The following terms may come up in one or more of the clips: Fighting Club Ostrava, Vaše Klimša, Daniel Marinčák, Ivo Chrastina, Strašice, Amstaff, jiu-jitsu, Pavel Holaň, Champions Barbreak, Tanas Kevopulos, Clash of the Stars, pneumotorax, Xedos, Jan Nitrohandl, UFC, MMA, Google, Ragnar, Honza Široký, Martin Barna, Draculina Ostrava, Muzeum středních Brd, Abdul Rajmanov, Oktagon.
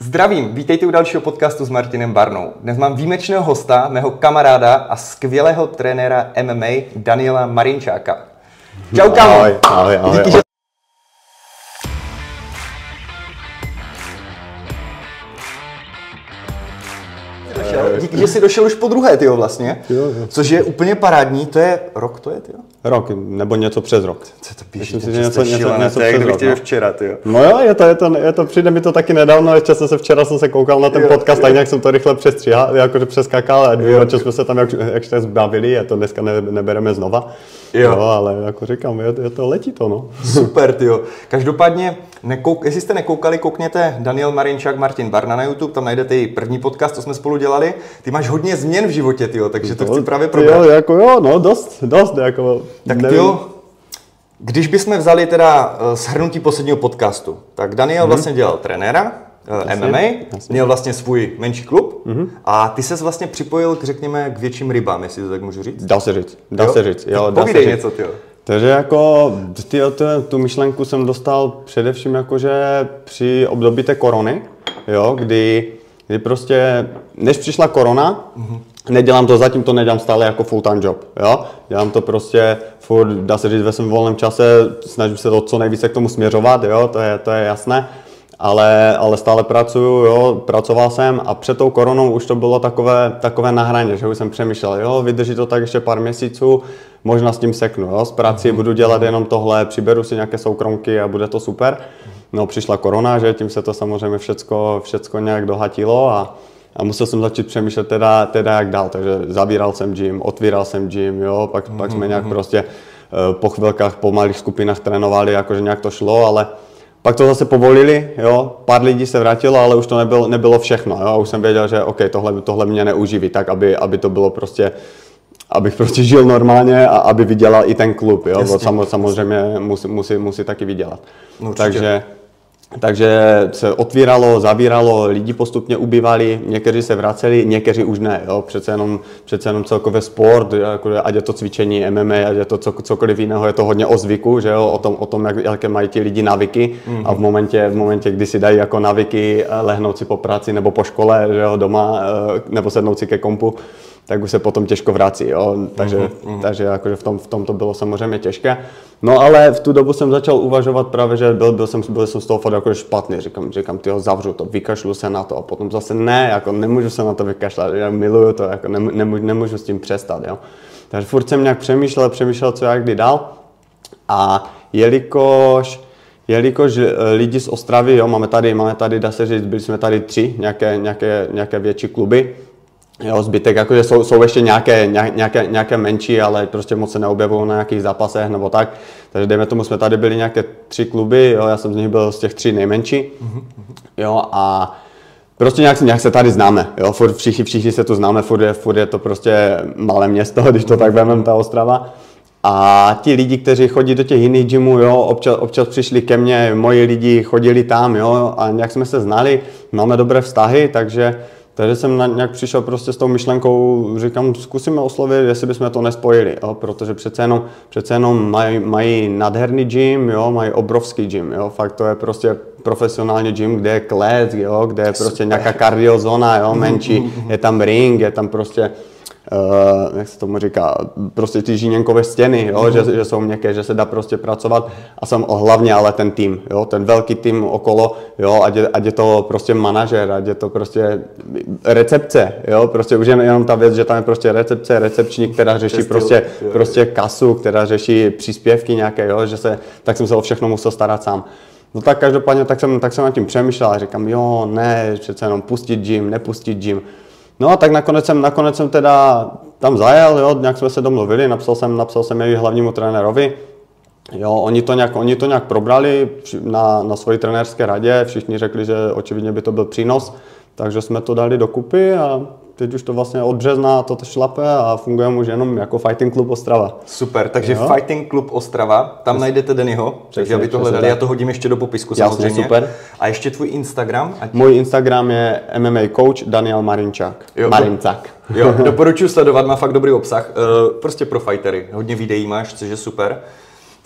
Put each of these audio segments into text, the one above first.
Zdravím, vítejte u dalšího podcastu s Martinem Barnou. Dnes mám výjimečného hosta, mého kamaráda a skvělého trenéra MMA Daniela Marinčáka. Čau, kámo. Ahoj. Díky, že... Díky, že jsi došel už po druhé, tyjo, vlastně. Jo. Což je úplně parádní, to je rok, tyjo? Rok, nebo něco přes rok. Co to píši, to něco přes rok. No. Včera, tyjo. No jo, je to, přijde mi to taky nedávno, ještě včera jsem se koukal na ten podcast, tak nějak jsem to rychle přestříhal, jakože přeskakal, a dvě jsme se tam jak zbavili, a to dneska nebereme znova. Jo. No, ale jako říkám, letí to. Super, tyjo. Každopádně, jestli jste nekoukali, koukněte Daniel Marinčák, Martin Barna na YouTube, tam najdete i první podcast, co jsme spolu dělali. Ty máš hodně změn v životě, tyjo, takže to chci právě probrat. Dost, jako. Tak tyjo, když bychom vzali teda shrnutí posledního podcastu, tak Daniel vlastně dělal trenéra, MMA, měl vlastně svůj menší klub a ty ses vlastně připojil, k větším rybám, jestli to tak můžu říct. Dá se říct. Povídej něco, tyjo. Takže jako tu myšlenku jsem dostal především jakože při období té korony, jo, kdy prostě, než přišla korona, zatím to nedělám stále jako full-time job, jo. Dělám to prostě furt, dá se říct, ve svém volném čase, snažím se to co nejvíce k tomu směřovat, jo, to je jasné, ale stále pracuju, jo, pracoval jsem a před tou koronou už to bylo takové na hraně, že už jsem přemýšlel, jo, vydrží to tak ještě pár měsíců, možná s tím seknu, jo, z práci budu dělat jenom tohle, přiberu si nějaké soukromky a bude to super. No, přišla korona, že tím se to samozřejmě všecko nějak dohatilo a musel jsem začít přemýšlet teda jak dál, takže zavíral jsem gym, otvíral jsem gym, jo, pak jsme nějak prostě po chvilkách, po malých skupinách trénovali, jakože nějak to šlo, ale pak to zase povolili, jo, pár lidí se vrátilo, ale už to nebylo všechno, jo, a už jsem věděl, že OK, tohle mě neuživí, tak aby to bylo prostě, abych prostě žil normálně a aby vydělal i ten klub, jo, samozřejmě musí taky vydělat. Určitě. Takže se otvíralo, zavíralo, lidi postupně ubývali, někteří se vraceli, někteří už ne, jo, přece jenom celkově sport, ať je to cvičení MMA, ať je to cokoliv jiného, je to hodně o zvyku, že jo, o tom jaké mají ti lidi návyky a v momentě, kdy si dají jako návyky lehnout si po práci nebo po škole, že jo, doma, nebo sednout si ke kompu, tak už se potom těžko vrací, jo, takže jakože v tom to bylo samozřejmě těžké. No ale v tu dobu jsem začal uvažovat právě, že byl jsem z toho fakt jako špatný, říkám, tyjo, zavřu to, vykašlu se na to a potom zase ne, jako nemůžu se na to vykašlat, já miluju to, jako nemůžu s tím přestat, jo. Takže furt jsem nějak přemýšlel, co já kdy dál a jelikož lidi z Ostravy, jo, máme tady, dá se říct, byli jsme tady tři, nějaké větší kluby, jo, zbytek, jakože jsou ještě nějaké menší, ale prostě moc se neobjevují na nějakých zápasech nebo tak. Takže dejme tomu, jsme tady byli nějaké tři kluby, jo, já jsem z nich byl z těch tří nejmenší, jo, a prostě nějak se tady známe, jo, furt všichni se tu známe, furt je to prostě malé město, když to tak vezmeme, ta Ostrava. A ti lidi, kteří chodí do těch jiných gymů, jo, občas přišli ke mně, moji lidi chodili tam, jo, a nějak jsme se znali, máme dobré vztahy, takže jsem nějak přišel prostě s tou myšlenkou, říkám, zkusíme oslovit, jestli bychom to nespojili, jo, protože přece jenom mají nádherný gym, jo, mají obrovský gym, jo, fakt to je prostě profesionální gym, kde je klec, jo, kde je prostě nějaká kardiozóna, jo, menší, je tam ring, je tam prostě, jak se tomu říká, prostě ty žíněnkové stěny, jo, že jsou měkké, že se dá prostě pracovat a hlavně ale ten tým, jo, ten velký tým okolo, jo, ať je to prostě manažer, ať je to prostě recepce, jo, prostě už jenom ta věc, že tam je prostě recepce, recepční, která řeší prostě kasu, která řeší příspěvky nějaké, jo, tak jsem se o všechno musel starat sám. No tak každopádně tak jsem nad tím přemýšlel a říkám, jo, ne, přece jenom pustit gym, nepustit gym. No a tak nakonec jsem teda tam zajel, jo, nějak jsme se domluvili, napsal jsem jejich hlavnímu trenérovi, jo, oni to nějak probrali na svoji trenérské radě, všichni řekli, že očividně by to byl přínos, takže jsme to dali dokupy a teď už to vlastně od března toto šlape a fungujeme už jenom jako Fighting Club Ostrava. Super, takže jo? Fighting Club Ostrava, tam najdete Daniho, takže aby to hledali, já to hodím ještě do popisku. Jasně, samozřejmě. Super. A ještě tvůj Instagram? Můj Instagram je MMA coach Daniel Marinčák. Marinčák. Jo, doporučuji sledovat, má fakt dobrý obsah, prostě pro fightery, hodně videí máš, což je super.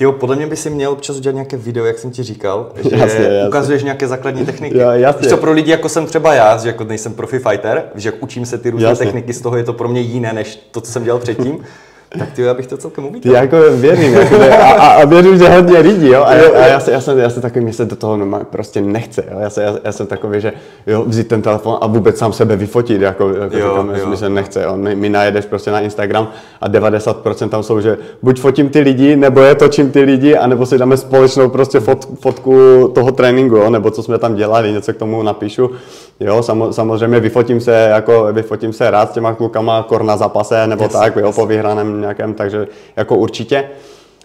Tyjo, podle mě by si měl občas udělat nějaké video, jak jsem ti říkal, že jasně. Ukazuješ nějaké základní techniky. Jasně. Víš co, pro lidi, jako jsem třeba já, že jako nejsem profi fighter, že jak učím se ty různé jasně. techniky, z toho je to pro mě jiné, než to, co jsem dělal předtím. Tak ty, já bych to celkem uvítal. Jako věřím, a věřím, že hodně lidí, jo. Já jsem takový, mě se do toho prostě nechce, jo. Já jsem takový, že jo, vzít ten telefon a vůbec sám sebe vyfotit, jako mi se nechce, jo. Mi najedeš prostě na Instagram a 90% tam jsou, že buď fotím ty lidi, nebo je točím ty lidi, anebo si dáme společnou prostě fotku toho tréninku, jo, nebo co jsme tam dělali, něco k tomu napíšu. Jo, samozřejmě vyfotím se rád s těma klukama, kor na zápase, nebo yes, tak, jo, po vyhraném nějakém, takže jako určitě.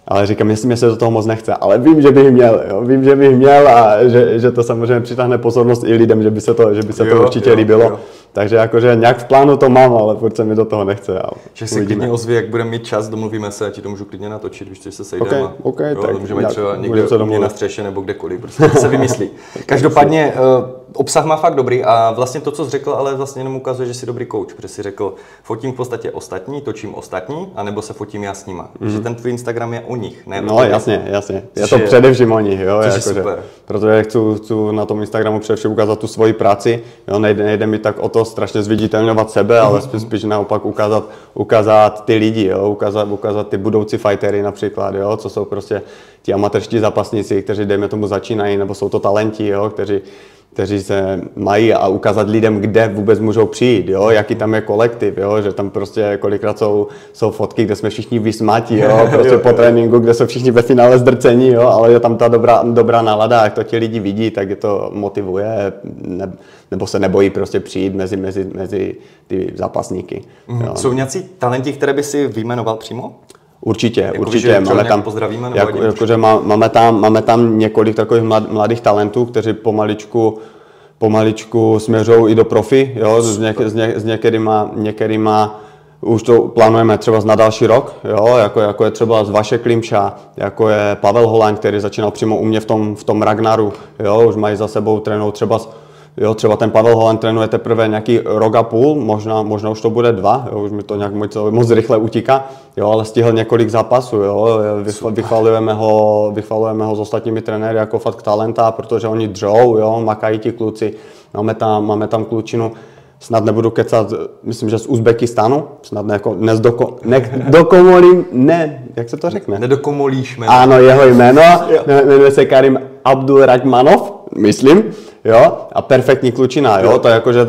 Ale říkám, jestli mě se do toho moc nechce, ale vím, že bych měl, jo, a že to samozřejmě přitáhne pozornost i lidem, že by se to určitě líbilo. Jo. Takže jakože nějak v plánu to mám, ale furt se mi do toho nechce. Že se klidně ozví, jak budeme mít čas, domluvíme se a ti to můžu klidně natočit, když se sejdeme. Okay, jo, tak můžeme třeba někde se na střeše nebo kdekoliv, prostě se vymyslí. Každopádně obsah má fakt dobrý a vlastně to, co jsi řekl, ale vlastně jenom ukazuje, že jsi dobrý coach, protože jsi řekl, fotím v podstatě ostatní, točím ostatní, anebo se fotím já s nima. Že ten tvůj Instagram je o nich, ne? No jasně. Je to především o nich, jo, jakože. Protože chci na tom Instagramu především ukázat tu svoji práci, jo, nejde mi tak o to strašně zviditelňovat sebe, ale spíš naopak ukázat ty lidi, jo? Ukázat ty budoucí fightery například, jo? Co jsou prostě ti amatérští zápasníci, kteří dejme tomu začínají, nebo jsou to talenti, jo? kteří se mají a ukázat lidem, kde vůbec můžou přijít, jo? Jaký tam je kolektiv, jo? Že tam prostě kolikrát jsou fotky, kde jsme všichni vysmáti, jo? Prostě po tréninku, kde jsou všichni ve finále zdrcení, jo? Ale je tam ta dobrá nálada, jak to ti lidi vidí, tak je to motivuje, nebo se nebojí prostě přijít mezi ty zápasníky. Jsou nějací talenti, které by si vyjmenoval přímo? Určitě. Máme tam několik takových mladých talentů, kteří pomaličku směřují i do profi, jo, s některýma už to plánujeme třeba na další rok, jo, jako je třeba z Vaše Klimša, jako je Pavel Holaň, který začínal přímo u mě v tom Ragnaru, jo, už mají za sebou trénou třeba třeba ten Pavel Holaň trénuje teprve nějaký rok a půl, možná už to bude 2, jo, už mi to nějak moc rychle utíká, jo, ale stihl několik zápasů, jo, vychvalujeme ho s ostatními trenéry jako fakt talenta, protože oni dřou, jo, makají ti kluci, máme tam klučinu, snad nebudu kecat, myslím, že z Uzbekistánu, snad nedokomolíš jméno. Ano, jeho jméno, jmenuje se Karim Abdul Rajmanov, myslím. Jo, a perfektní klučina, jo, to jakože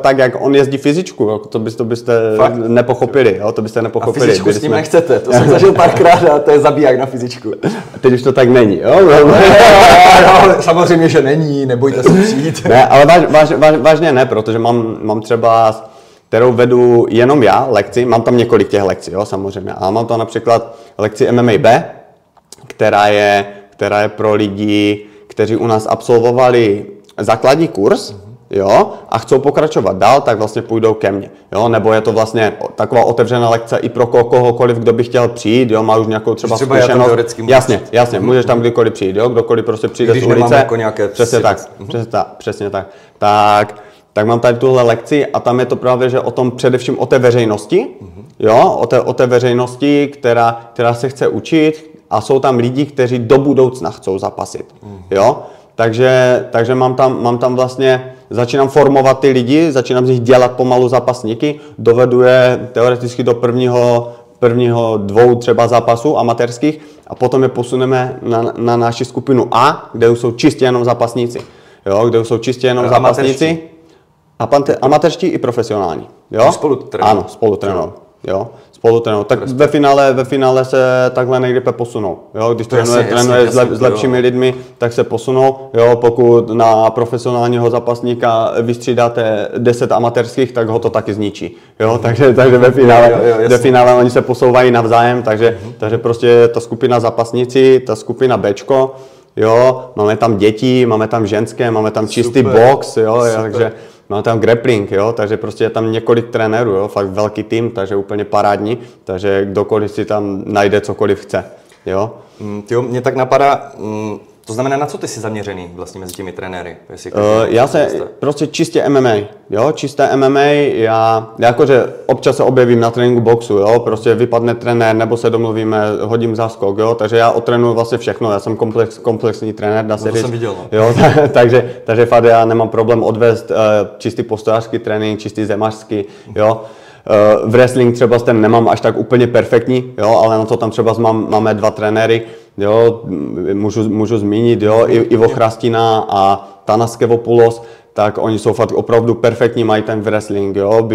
tak jak on jezdí fyzičku, jo, to byste fakt nepochopili, jo, A fyzičku byli s ním nechcete, to jsem zažil párkrát a to je zabiják na fyzičku. A teď už to tak není, jo? No, samozřejmě, že není, nebojte se přijít. Ne, ale vážně ne, protože mám třeba, kterou vedu jenom já, lekci, mám tam několik těch lekcí, jo, samozřejmě, ale mám tam například lekci MMA-B, která je pro lidi, kteří u nás absolvovali základní kurz, jo, a chcou pokračovat dál, tak vlastně půjdou ke mně, jo, nebo je to vlastně taková otevřená lekce i pro kohokoliv, kdo by chtěl přijít, jo, má už nějakou třeba zkušenost. Jasně, můžeš tam kdykoliv přijít, jo, kdokoliv prostě přijde z ulice, jako přesně tak. Tak mám tady tuhle lekci a tam je to právě, že o tom především o té veřejnosti, jo, o té veřejnosti, která se chce učit a jsou tam lidi, kteří do budoucna chcou zapasit, jo. Takže mám tam vlastně, začínám formovat ty lidi, začínám z nich dělat pomalu zápasníky, dovedu je teoreticky do prvního 2 třeba zápasů amatérských a potom je posuneme na naši skupinu A, kde už jsou čistě jenom zápasníci. Jo, kde už jsou čistě jenom zápasníci a amatérští i profesionální. Jo? Spolu trénujeme. Jo, spolutrénou. Tak ve finále se takhle někde posunou. Jo, když trénuje s lepšími lidmi, tak se posunou. Jo, pokud na profesionálního zápasníka vystřídáte 10 amatérských, tak ho to taky zničí. Jo, takže ve finále oni se posouvají navzájem, takže prostě ta skupina zápasníci, ta skupina Bčko, jo, máme tam děti, máme tam ženské, máme tam čistý box, jo, takže máme tam grappling, jo, takže prostě je tam několik trenérů, jo, fakt velký tým, takže úplně parádní, takže kdokoliv si tam najde cokoliv chce, jo. Tyjo, mě tak napadá, to znamená, na co ty jsi zaměřený vlastně mezi těmi trenéry? Prostě čistě MMA, Jo, čisté MMA, já jakože občas se objevím na tréninku boxu, jo, prostě vypadne trenér, nebo se domluvíme, hodím záskok, jo, takže já otrénuju vlastně všechno, já jsem komplexní trenér, dá se říct. To jsem viděl. Jo, takže fakt já nemám problém odvést čistý postojářský trénink, čistý zemařský, jo. V wrestling třeba s tím nemám až tak úplně perfektní, jo, ale na to tam třeba máme dva trenéry, jo, můžu zmínit, jo, Ivo Chrastina a Tanas Kevopulos, tak oni jsou fakt opravdu perfektní, mají ten wrestling, jo,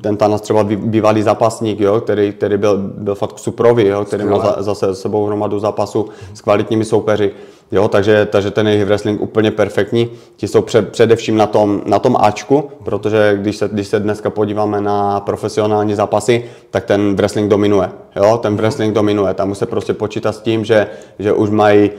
ten Tanas třeba bývalý zápasník, jo, který byl fakt suprový, jo, který měl zase sebou hromadu zápasu s kvalitními soupeři, jo, takže ten jejich wrestling úplně perfektní, ti jsou především na tom Ačku, protože když se dneska podíváme na profesionální zápasy, tak ten wrestling dominuje, jo, ten wrestling dominuje, tam už se prostě počítá s tím, že už mají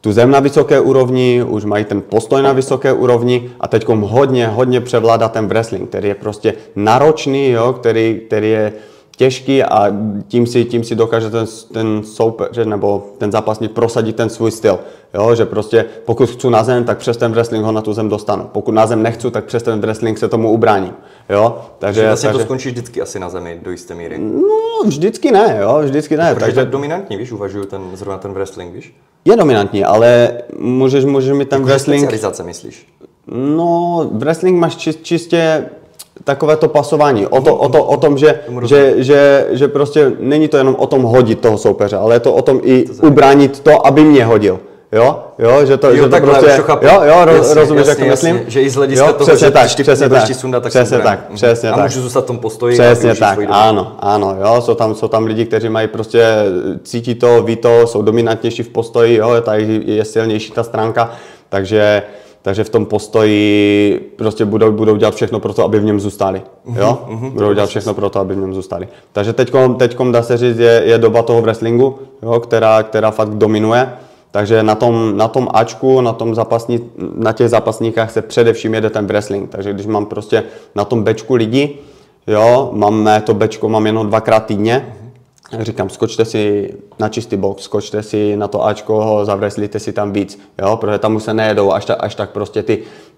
tu zem na vysoké úrovni, už mají ten postoj na vysoké úrovni a teďkom hodně převládá ten wrestling, který je prostě náročný, jo, který je těžký a tím si dokáže ten soupeř nebo ten zápasník prosadit ten svůj styl. Jo, že prostě pokud chci na zem, tak přes ten wrestling ho na tu zem dostanu. Pokud na zem nechci, tak přes ten wrestling se tomu ubráním. Jo, takže to skončí vždycky asi na zemi do jisté míry. No, vždycky ne, jo, vždycky ne. Takže tak dominantní, víš, uvažuju zrovna ten wrestling, víš? Je dominantní, ale můžeš mít ten jako wrestling... specializace, myslíš? No, wrestling máš čistě takové to pasování, o tom, že prostě není to jenom o tom hodit toho soupeře, ale je to o tom i ubránit to, aby mě hodil. Jo, že to, jo, že to prostě, jo, rozumíš, jak to myslím? Že i z hlediska jo, toho, přesně že tak, když přesně budeš ti sundat, tak se přesně tak. A můžu zůstat v tom postoji. Přesně tak, ano, jo, jsou tam lidi, kteří mají prostě, cítí to, ví to, jsou dominantnější v postoji, jo, tady je silnější ta stránka, takže v tom postoji prostě budou dělat všechno pro to, aby v něm zůstali. Jo? Budou dělat všechno pro to, aby v něm zůstali. Takže teďkom dá se říct, je doba toho wrestlingu, jo, která fakt dominuje. Takže na tom Ačku, na těch zápasníkách se především jede ten wrestling. Takže když mám prostě na tom Bčku lidi, jo, mám to Bčko jenom dvakrát týdně, říkám, skočte si na čistý box, skočte si na to Ačko, zavreslíte si tam víc, jo, protože tam už se nejedou až tak prostě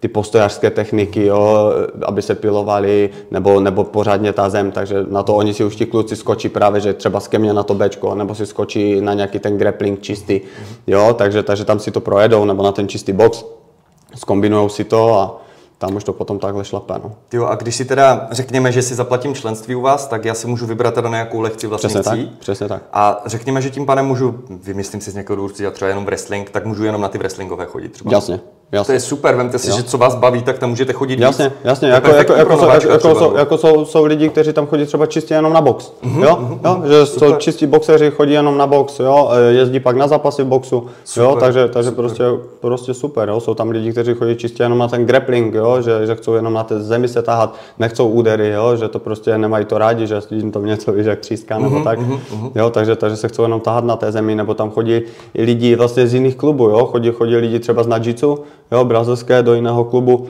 ty postojářské techniky, jo, aby se pilovali, nebo pořádně ta zem, takže na to oni si už ti kluci skočí právě, že třeba ke mně na to Bčko, nebo si skočí na nějaký ten grappling čistý, jo, takže tam si to projedou, nebo na ten čistý box, zkombinujou si to a tam už to potom takhle šlape, no. Tyjo, a když si teda řekněme, že si zaplatím členství u vás, tak já si můžu vybrat teda nějakou lekci vlastně. Přesně tak. A řekněme, že tím pádem můžu, vymyslím si z nějakého důvodu, já třeba jenom wrestling, tak můžu jenom na ty wrestlingové chodit třeba. Jasně. To je super, vemte si, jo, že co vás baví, tak tam můžete chodit Jasně, jako jsou lidi, kteří tam chodí třeba čistě jenom na box, jo? Že super. Jsou čistí boxeři, chodí jenom na box, jo? Jezdí pak na zápasy v boxu, super, jo? Takže super. Prostě super, jo? Jsou tam lidi, kteří chodí čistě jenom na ten grappling, jo? Že chcou jenom na té zemi se tahat, nechcou údery, jo? Že to prostě nemají to rádi, že jim to něco víš, jak tříská nebo tak, jo? Takže se chcou jenom tahat na té zemi, nebo tam chodí lidi vlastně z jiných klubů, jo? Chodí lidi třeba z Nadžicu, jo, brazilské do jiného klubu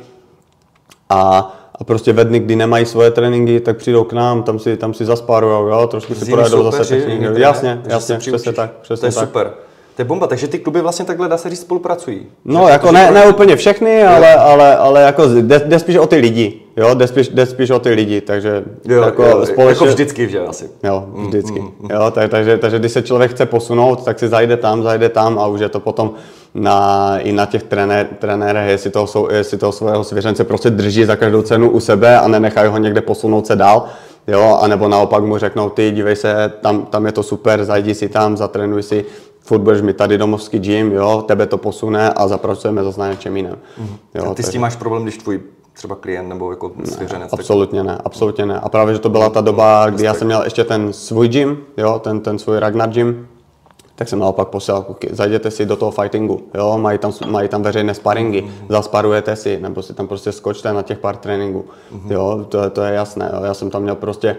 a prostě ve dny, kdy nemají svoje tréninky, tak přijdou k nám, tam si zaspárujou, jo, trošku si projedou zase techniky. Jasně, přesně tak. To je super. To je bomba, takže ty kluby vlastně takhle, dá se říct, spolupracují. No, jako ne úplně všechny, ale jako jde spíš o ty lidi, jo, jde spíš o ty lidi, takže jo, jako jo, společně. Jako vždycky, že asi. Jo, vždycky. Jo, takže když se člověk chce posunout, tak si zajde tam a už je to potom i na těch trenérech, jestli toho svého svěřence prostě drží za každou cenu u sebe a nenechají ho někde posunout se dál. Jo, anebo naopak mu řeknou, ty dívej se, tam je to super, zajdi si tam, zatrénuj si, furt budeš mít tady domovský gym, jo, tebe to posune a zapracujeme zase na něčem jiném. A ty s tím máš problém, když tvůj třeba klient nebo jako svěřenec? Absolutně ne. A právě, že to byla ta doba, kdy já jsem měl ještě ten svůj gym, jo, ten svůj Ragnar gym, tak jsem naopak posílal kuky. Zajděte si do toho fightingu, jo, mají tam veřejné sparingy, zasparujete si, nebo si tam prostě skočte na těch pár tréninků, jo, to je jasné, jo. Já jsem tam měl prostě,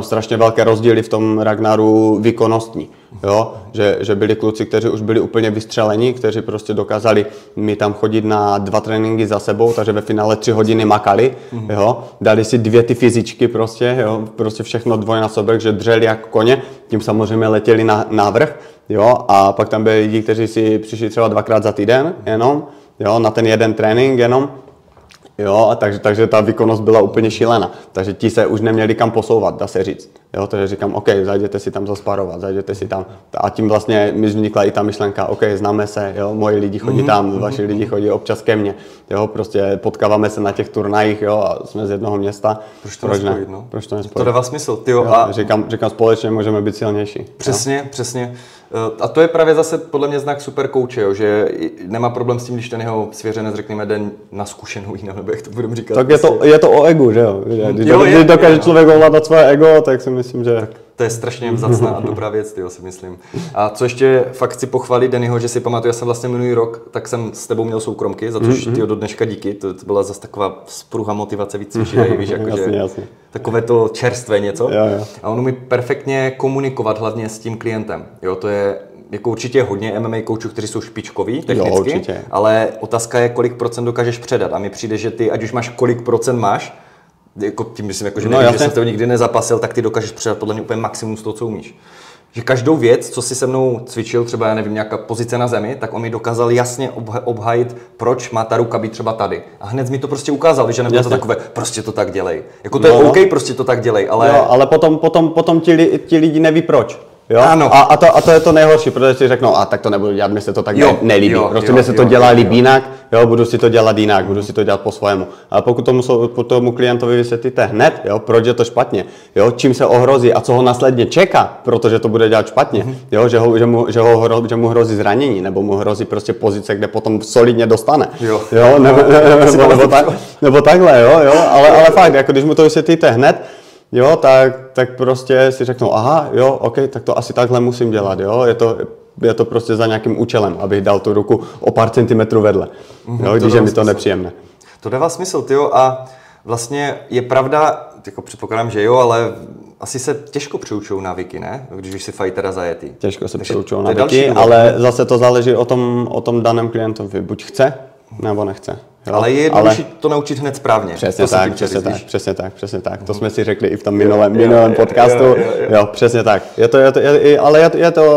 strašně velké rozdíly v tom Ragnaru výkonnostní, jo, že byli kluci, kteří už byli úplně vystřeleni, kteří prostě dokázali mi tam chodit na 2 tréninky za sebou, takže ve finále 3 hodiny makali, jo, dali si 2 ty fyzičky prostě, jo, prostě všechno dvojnásobek, že dřeli jak koně, tím samozřejmě letěli na vrch, jo, a pak tam byli lidi, kteří si přišli třeba 2krát za týden jenom, jo, na ten jeden trénink jenom Jo, a takže ta výkonnost byla úplně šílená. Takže ti se už neměli kam posouvat, dá se říct. Jo, takže říkám, OK, zajděte si tam zasparovat, zajděte si tam. A tím vlastně mi vznikla i ta myšlenka, OK, známe se, jo, moji lidi chodí tam, vaši lidi chodí občas ke mně. Jo, prostě potkáváme se na těch turnajích, jo, a jsme z jednoho města. Proč to nespojit? To dává smysl, tyjo. Jo, a říkám, společně můžeme být silnější. Přesně, jo? Přesně. A to je právě zase podle mě znak super kouče, že nemá problém s tím, když ten jeho svěřenec, řekněme, den na zkušenou jinou, nebo jak to budeme říkat. Tak prostě. je to o egu, že jo? Když dokáže člověk ovládat své ego, tak si myslím, že... To je strašně vzácná a dobrá věc, tyjo, si myslím. A co ještě fakt chci pochválit Dannyho, že si pamatuju, já jsem vlastně minulý rok, tak jsem s tebou měl soukromky, za což tyjo, do dneška díky, to byla zase taková spruha motivace víc cvičit, víš, jasně. Takové to čerstvé něco. Jo. A on umí perfektně komunikovat hlavně s tím klientem, jo, to je jako určitě hodně MMA koučů, kteří jsou špičkoví technicky, jo, ale otázka je, kolik procent dokážeš předat a mi přijde, že ty, ať už máš kolik procent máš, jako tím myslím, jako, že nevím, že jsem to nikdy nezapasil, tak ty dokážeš předat podle mě úplně maximum z toho, co umíš. Že každou věc, co si se mnou cvičil, třeba já nevím, nějaká pozice na zemi, tak on mi dokázal jasně obhajit, proč má ta ruka být třeba tady. A hned mi to prostě ukázal, že nebylo to takové, prostě to tak dělej. Jako to je OK, prostě to tak dělej, ale... No, ale potom ti lidi neví proč. Jo? Ano. A to je to nejhorší, protože si řeknou, tak to nebudu dělat, mně se to tak nelíbí. Prostě mně se to dělá líp jinak, jo, budu si to dělat jinak, budu si to dělat po svému. Ale pokud tomu klientovi vysvětlíte hned, jo, proč je to špatně, jo, čím se ohrozí a co ho následně čeká, protože to bude dělat špatně, jo, že mu hrozí zranění, nebo mu hrozí prostě pozice, kde potom solidně dostane. Jo, nebo takhle, jo, ale fakt, jako když mu to vysvětlíte hned, jo, tak prostě si řeknou, aha, jo, OK, tak to asi takhle musím dělat, jo, je to prostě za nějakým účelem, abych dal tu ruku o pár centimetrů vedle, jo, když je mi to nepříjemné. To dává smysl, tyjo, a vlastně je pravda, jako předpokládám, že jo, ale asi se těžko přeučou návyky, ne? Když si fightera zajetý. Těžko se přeučou návyky, ale zase to záleží o tom daném klientovi, buď chce, nebo nechce. Jo, ale je jednodušší to naučit hned správně. Přesně tak. To jsme si řekli i v tom minulém podcastu. Jo, přesně tak.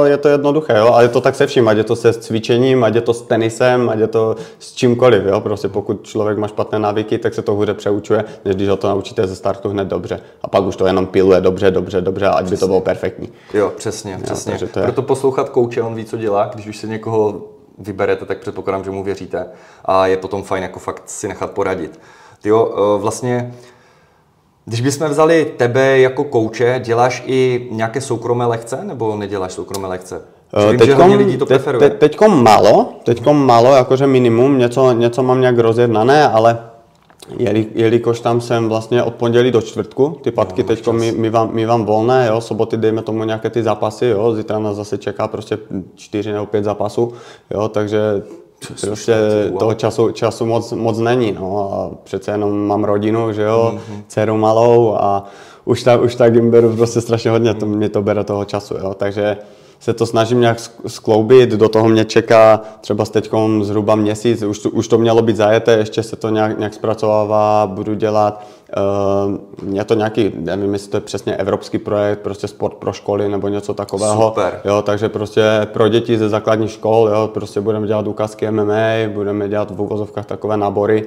Je to jednoduché, jo, ale je to tak se vším, ať je to se cvičením, ať je to s tenisem, ať je to s čímkoliv, jo, prostě pokud člověk má špatné návyky, tak se to hůře přeučuje, než když ho to naučíte ze startu hned dobře. A pak už to jenom piluje dobře, ať by to bylo perfektní. Jo, přesně. Proto poslouchat kouče, on ví, co dělá, když už se někoho vyberete, tak předpokládám, že mu věříte a je potom fajn jako fakt si nechat poradit. Tyjo, vlastně, když bychom vzali tebe jako kouče, děláš i nějaké soukromé lekce nebo neděláš soukromé lekce? Teďkom málo, jakože minimum, něco mám nějak rozjednané, ale jelikož tam jsem vlastně od pondělí do čtvrtku, ty patky teďko mi vám volné, jo, soboty dejme tomu nějaké ty zápasy, jo, zítra nás zase čeká prostě 4 nebo 5 zápasů, jo, takže prostě toho času moc není, no, a přece jenom mám rodinu, že jo, dceru malou a už tak jim beru prostě strašně hodně, to mě to bere toho času, jo, takže se to snažím nějak skloubit, do toho mě čeká třeba s teďkom zhruba měsíc, už to mělo být zajeté, ještě se to nějak zpracovává, budu dělat, je to nějaký, nevím, jestli to je přesně evropský projekt, prostě sport pro školy nebo něco takového. Super. Jo, takže prostě pro děti ze základních škol, jo, prostě budeme dělat ukázky MMA, budeme dělat v uvozovkách takové nábory,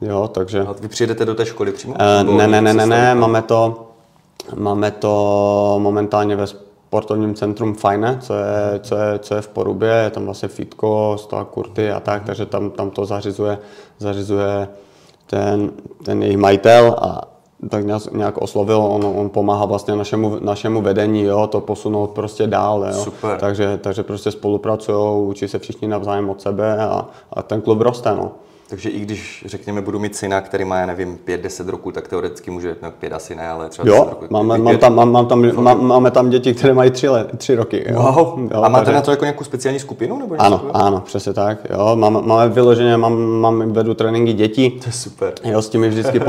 jo, takže... A vy přijedete do té školy přímo? Ne, máme to momentálně ve sportovním centrum Fajne, co je v Porubě, je tam vlastně fitko, stoa kurty a tak, takže tam to zařizuje ten jejich majitel a tak nějak oslovil, on pomáhá vlastně našemu vedení, jo, to posunout prostě dál, jo. Super. Takže prostě spolupracujou, učí se všichni navzájem od sebe a ten klub roste, no. Takže i když, řekněme, budu mít syna, který má, já nevím, 5-10 roku, tak teoreticky může, no 5 asi ne, ale třeba 10 roku. Máme tam děti, které mají 3 roky. Jo. Wow. Jo, a máte na to jako nějakou speciální skupinu? Nebo ano, přesně tak. Jo. Máme vyloženě, vedu tréninky dětí. To je super. Jo, s tím mi vždycky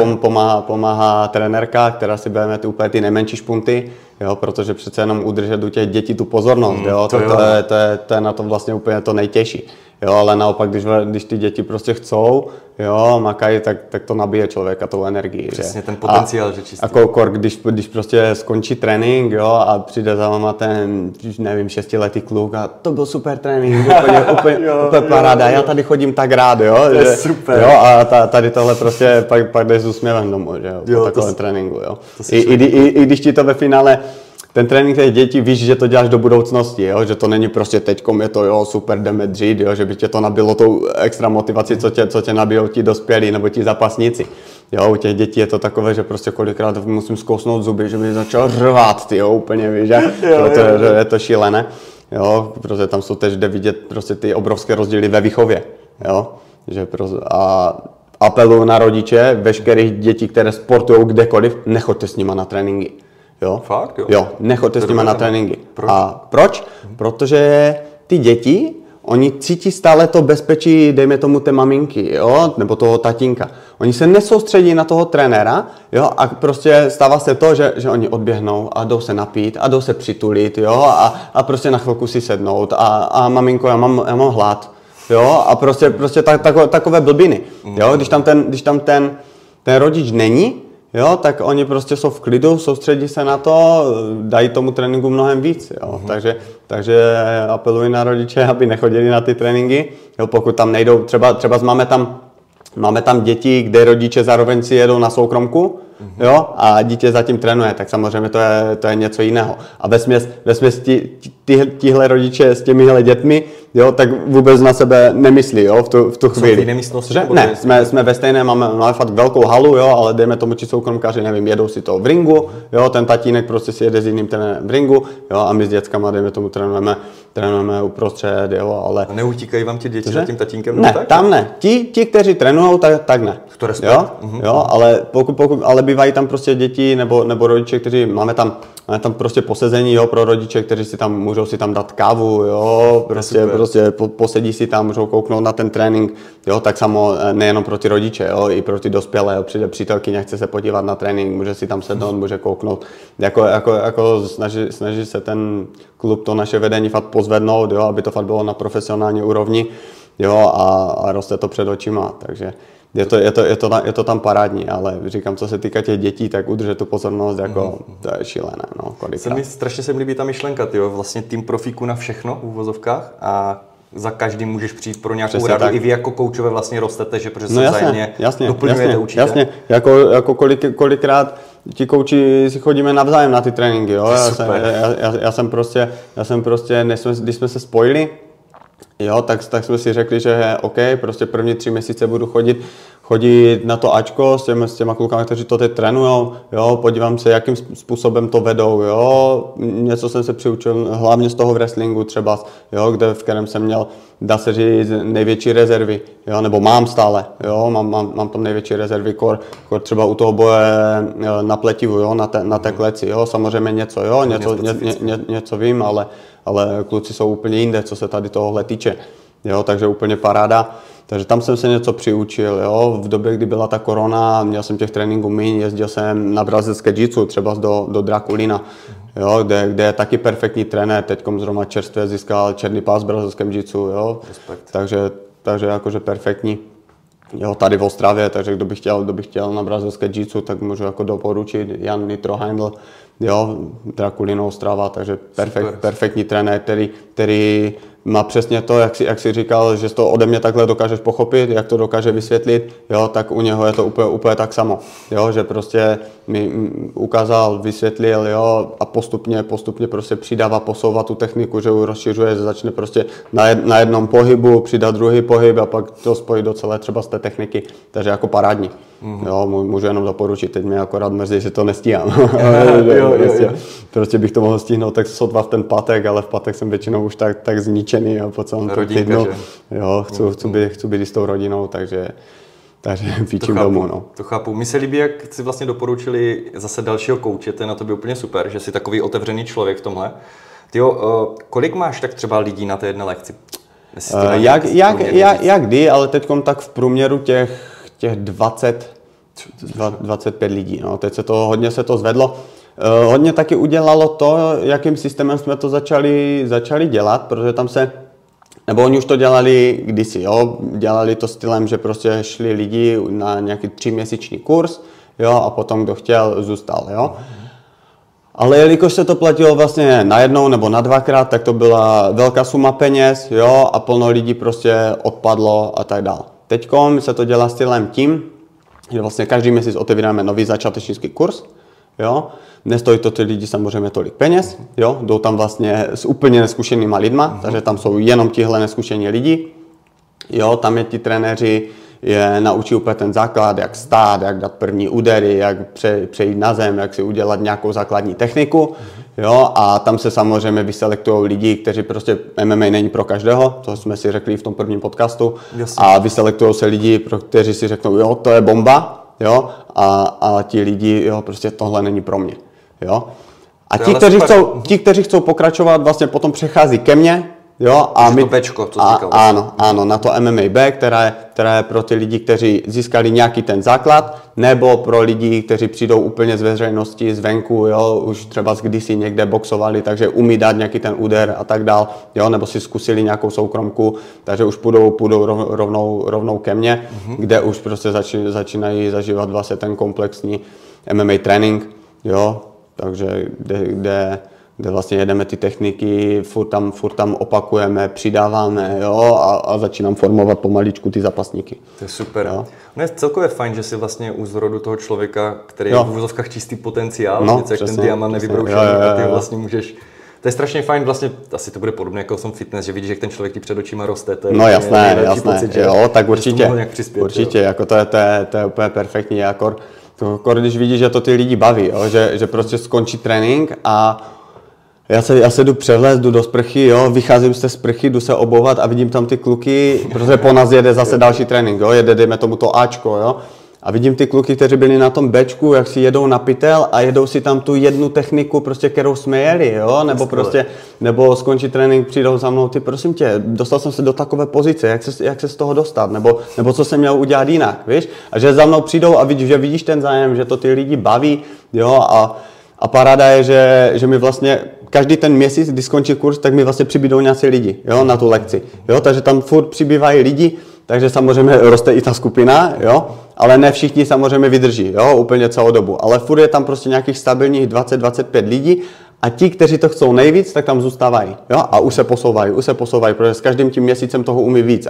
pomáhá trenérka, která si bere úplně ty nejmenší špunty. Jo, protože přece jenom udržet u těch dětí tu pozornost, jo, to je na tom vlastně úplně to nejtěžší. Jo, ale naopak, když ty děti prostě chcou, jo, makají, tak to nabije člověka tou energii. Přesně, že? Ten potenciál, že čistý. A koukor, když prostě skončí trénink, jo, a přijde za váma ten, nevím, šestiletý kluk a to byl super trénink, úplně paráda, já tady chodím tak rád, jo. To je že, super. Jo, a tady tohle prostě pak jdeš s úsměvem domů, že jo, po takovém tréninku, jo. I když ti to ve finále, ten trénink těch dětí, víš, že to děláš do budoucnosti, jo? Že to není prostě teďkom je to jo, super, jdeme dřít, jo? Že by tě to nabilo tou extra motivací, co tě nabijou ti dospělí nebo ti zápasníci. Jo, u těch dětí je to takové, že prostě kolikrát musím zkousnout zuby, že by začal řvát, ty jo, úplně víš, že? Protože je to šílené, jo? Protože tam jsou tež jde vidět prostě ty obrovské rozdíly ve výchově, jo? Že a apeluju na rodiče, veškerých dětí, které sportují kdekoliv, nechoďte s nima na tréninky. Jo? Fakt, jo? Jo, nechoďte s nima na tréninky. Proč? A proč? Protože ty děti, oni cítí stále to bezpečí, dejme tomu té maminky, jo? Nebo toho tatínka. Oni se nesoustředí na toho trenéra, jo? A prostě stává se to, že oni odběhnou a jdou se napít a jdou se přitulit, jo? A prostě na chvilku si sednout a maminko, já mám hlad, jo? A prostě takové blbiny, jo? Když tam ten rodič není, jo, tak oni prostě jsou v klidu, soustředí se na to, dají tomu tréninku mnohem víc. Jo. Takže apeluji na rodiče, aby nechodili na ty tréninky. Jo, pokud tam nejdou, třeba máme tam děti, kde rodiče zároveň si jedou na soukromku, jo, a dítě zatím trénuje, tak samozřejmě to je něco jiného. A vesměs tihle rodiče s těmihle dětmi, jo, tak vůbec na sebe nemyslí, jo, v tu chvíli. Ne, jsme ve stejné, máme fakt velkou halu, jo, ale dejme tomu či soukromkaři, nevím, jedou si to v ringu, jo, ten tatínek prostě si jede s jiným trenérem v ringu, jo, a my s dětskama, dejme tomu, trénujeme uprostřed, jo, ale... A neutíkají vám ti děti za tím tatínkem? Ne, tak, tam ne. Ti kteří trénujou, tak ne. To respekt. Jo, jo, ale pokud, ale bývají tam prostě děti nebo rodiče, kteří máme tam prostě posezení, jo, pro rodiče, kteří můžou si tam dát kávu, jo, prostě posedí si tam, můžou kouknout na ten trénink, jo, tak samo nejenom pro ty rodiče, jo, i pro ty dospělé, jo, přijde přítelkyně, chce se podívat na trénink, může si tam sednout, může kouknout, jako snaží se ten klub, to naše vedení fakt pozvednout, jo, aby to fakt bylo na profesionální úrovni, jo, a roste to před očima, takže... Je to tam parádní, ale říkám, co se týká těch dětí, tak udržet tu pozornost, jako to je šílené, no, kolikrát. Strašně se mi líbí ta myšlenka, tyjo, vlastně tým profíku na všechno v uvozovkách a za každým můžeš přijít pro nějakou radu, tak. I vy jako koučové vlastně rostete, že protože se vzájemně doplňujete určitě. Jasně, jako kolikrát ti kouči si chodíme navzájem na ty tréninky, jo, já jsem prostě, když jsme se spojili, jo, tak jsme si řekli, že OK, prostě první 3 měsíce budu chodit na to Ačko s těma klukama, kteří to teď trénujou, jo, podívám se, jakým způsobem to vedou, jo, něco jsem se přiučil, hlavně z toho wrestlingu třeba, jo, v kterém jsem měl, dá se říct, největší rezervy, jo, nebo mám stále, jo, mám tam největší rezervy, kor třeba u toho boje na pletivu, jo, na té kleci, jo, samozřejmě něco vím, ale kluci jsou úplně jinde, co se tady tohohle týče. Jo, takže úplně paráda. Takže tam jsem se něco přiučil. Jo. V době, kdy byla ta korona, měl jsem těch tréninků míň, jezdil jsem na brazilské jiu-jitsu, třeba do Draculina, jo, kde je taky perfektní trenér. Teďkom zrovna čerstvě získal černý pás v brazilském jiu-jitsu. Takže jakože perfektní. Jo, tady v Ostravě, takže kdo by chtěl na brazilské jiu-jitsu, tak můžu jako doporučit Jan Nitrohandl, jo, Draculina Ostrava, takže perfektní trenér, který má přesně to, jak si říkal, že to ode mě takhle dokážeš pochopit, jak to dokáže vysvětlit, jo, tak u něho je to úplně tak samo, jo, že prostě mi ukázal, vysvětlil, jo, a postupně prostě přidává, posouvá tu techniku, že ji rozšiřuje, že začne prostě na jednom pohybu přidat druhý pohyb a pak to spojí do celé třeba z té techniky, takže jako parádní, jo, můžu jenom doporučit, teď mě akorát mrzí, že to nestíhám, prostě bych to mohl stihnout tak sotva v ten pátek, ale v pátek jsem většinou už tak zničený. Jo, po celém týdnu, jo, chci být s tou rodinou, takže píčím domů. No. To chápu. Mně se líbí, jak si vlastně doporučili zase dalšího kouče, to je na tobě úplně super, že jsi takový otevřený člověk v tomhle. Tyjo, kolik máš tak třeba lidí na té jedné lekci? Jak kdy, ale teďkom tak v průměru těch 25 lidí, no, teď hodně se to zvedlo. Hodně taky udělalo to, jakým systémem jsme to začali dělat, protože tam se Nebo oni už to dělali kdysi, jo? Dělali to stylem, že prostě šli lidi na nějaký 3měsíční kurz, jo? A potom kdo chtěl, zůstal. Jo? Ale jelikož se to platilo vlastně na jednou nebo na dvakrát, tak to byla velká suma peněz, jo? A plno lidí prostě odpadlo a tak dále. Teďkom se to dělá stylem tím, že vlastně každý měsíc otevíráme nový začátečnický kurz. Jo? Nestojí to ty lidi samozřejmě tolik peněz, jo? Jdou tam vlastně s úplně neskušenýma lidma, takže tam jsou jenom tihle neskušení lidi. Jo? Tam je ti trenéři naučí úplně ten základ, jak stát, jak dát první údery, jak přejít na zem, jak si udělat nějakou základní techniku. Jo? A tam se samozřejmě vyselektují lidi, kteří prostě MMA není pro každého, to jsme si řekli v tom prvním podcastu. Jasně. A vyselektují se lidi, kteří si řeknou, jo, to je bomba. Jo? A ti lidi, jo, prostě tohle není pro mě. Jo? A ti, kteří chcou pokračovat, vlastně potom přechází ke mně. Jo? A my, to Bčko, co říkal. Ano, na to MMA B, která je pro ty lidi, kteří získali nějaký ten základ, nebo pro lidi, kteří přijdou úplně z veřejnosti, zvenku, jo? Už třeba kdysi někde boxovali, takže umí dát nějaký ten úder a tak dál, jo? Nebo si zkusili nějakou soukromku, takže už půjdou rovnou ke mně, kde už prostě začínají zažívat vlastně ten komplexní MMA trénink, jo? Takže kde vlastně jedeme ty techniky, furt tam opakujeme, přidáváme, jo, a začínám formovat pomaličku ty zapasníky. To je super. Jo? No je celkově fajn, že si vlastně u zrodu toho člověka, který je v uvozovkách čistý potenciál, no, něco jak ten diamant nevybroušený, a ty vlastně můžeš... To je strašně fajn, vlastně asi to bude podobné jako jsem fitness, že vidíš, jak ten člověk ti před očima roste. To je no jasné, pocit, že, jo, tak určitě, jako to je úplně perfektní, jako když vidíš, že to ty lidi baví, jo, že prostě skončí trénink a já se jdu převlézt, jdu do sprchy, jo, vycházím z té sprchy, jdu se obovat a vidím tam ty kluky, protože po nás jede zase další trénink, jo, jede, dejme tomu to Ačko, jo, a vidím ty kluky, kteří byli na tom Bčku, jak si jedou na pytel a jedou si tam tu jednu techniku, prostě, kterou jsme jeli, jo, nebo skončí trénink, přijdou za mnou, ty, prosím tě, dostal jsem se do takové pozice, jak se z toho dostat, nebo co jsem měl udělat jinak, víš, a že za mnou přijdou a že vidíš ten zájem, že to ty lidi baví, jo, a paráda je, že mi vlastně každý ten měsíc, když skončí kurz, tak mi vlastně přibydou nějací lidi, jo, na tu lekci. Jo, takže tam furt přibývají lidi, takže samozřejmě roste i ta skupina, jo, ale ne všichni samozřejmě vydrží, jo, úplně celou dobu. Ale furt je tam prostě nějakých stabilních 20-25 lidí a ti, kteří to chcou nejvíc, tak tam zůstávají, jo, a už se posouvají, protože s každým tím měsícem toho umí víc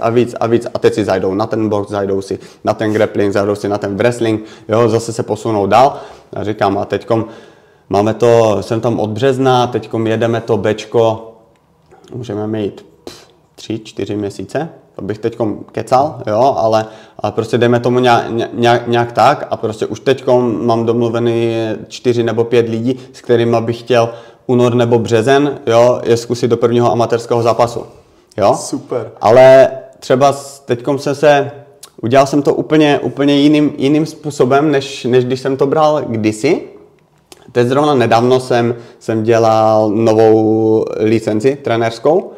a teď si zajdou na ten box, zajdou si na ten grappling, zajdou si na ten wrestling, jo, zase se posunou dál. A říkám, a teďkom máme to, jsem tam od března, teďkom jedeme to Bčko, můžeme mít 3-4 měsíce, to bych teďkom kecal, jo, ale prostě dejme tomu nějak tak a prostě už teďkom mám domluvený 4 nebo 5 lidí, s kterými bych chtěl únor nebo březen, jo, je zkusit do prvního amatérského zápasu, jo. Super. Ale třeba teďkom udělal jsem to úplně jiným způsobem, než když jsem to bral kdysi. Teď zrovna nedávno jsem dělal novou licenci trenérskou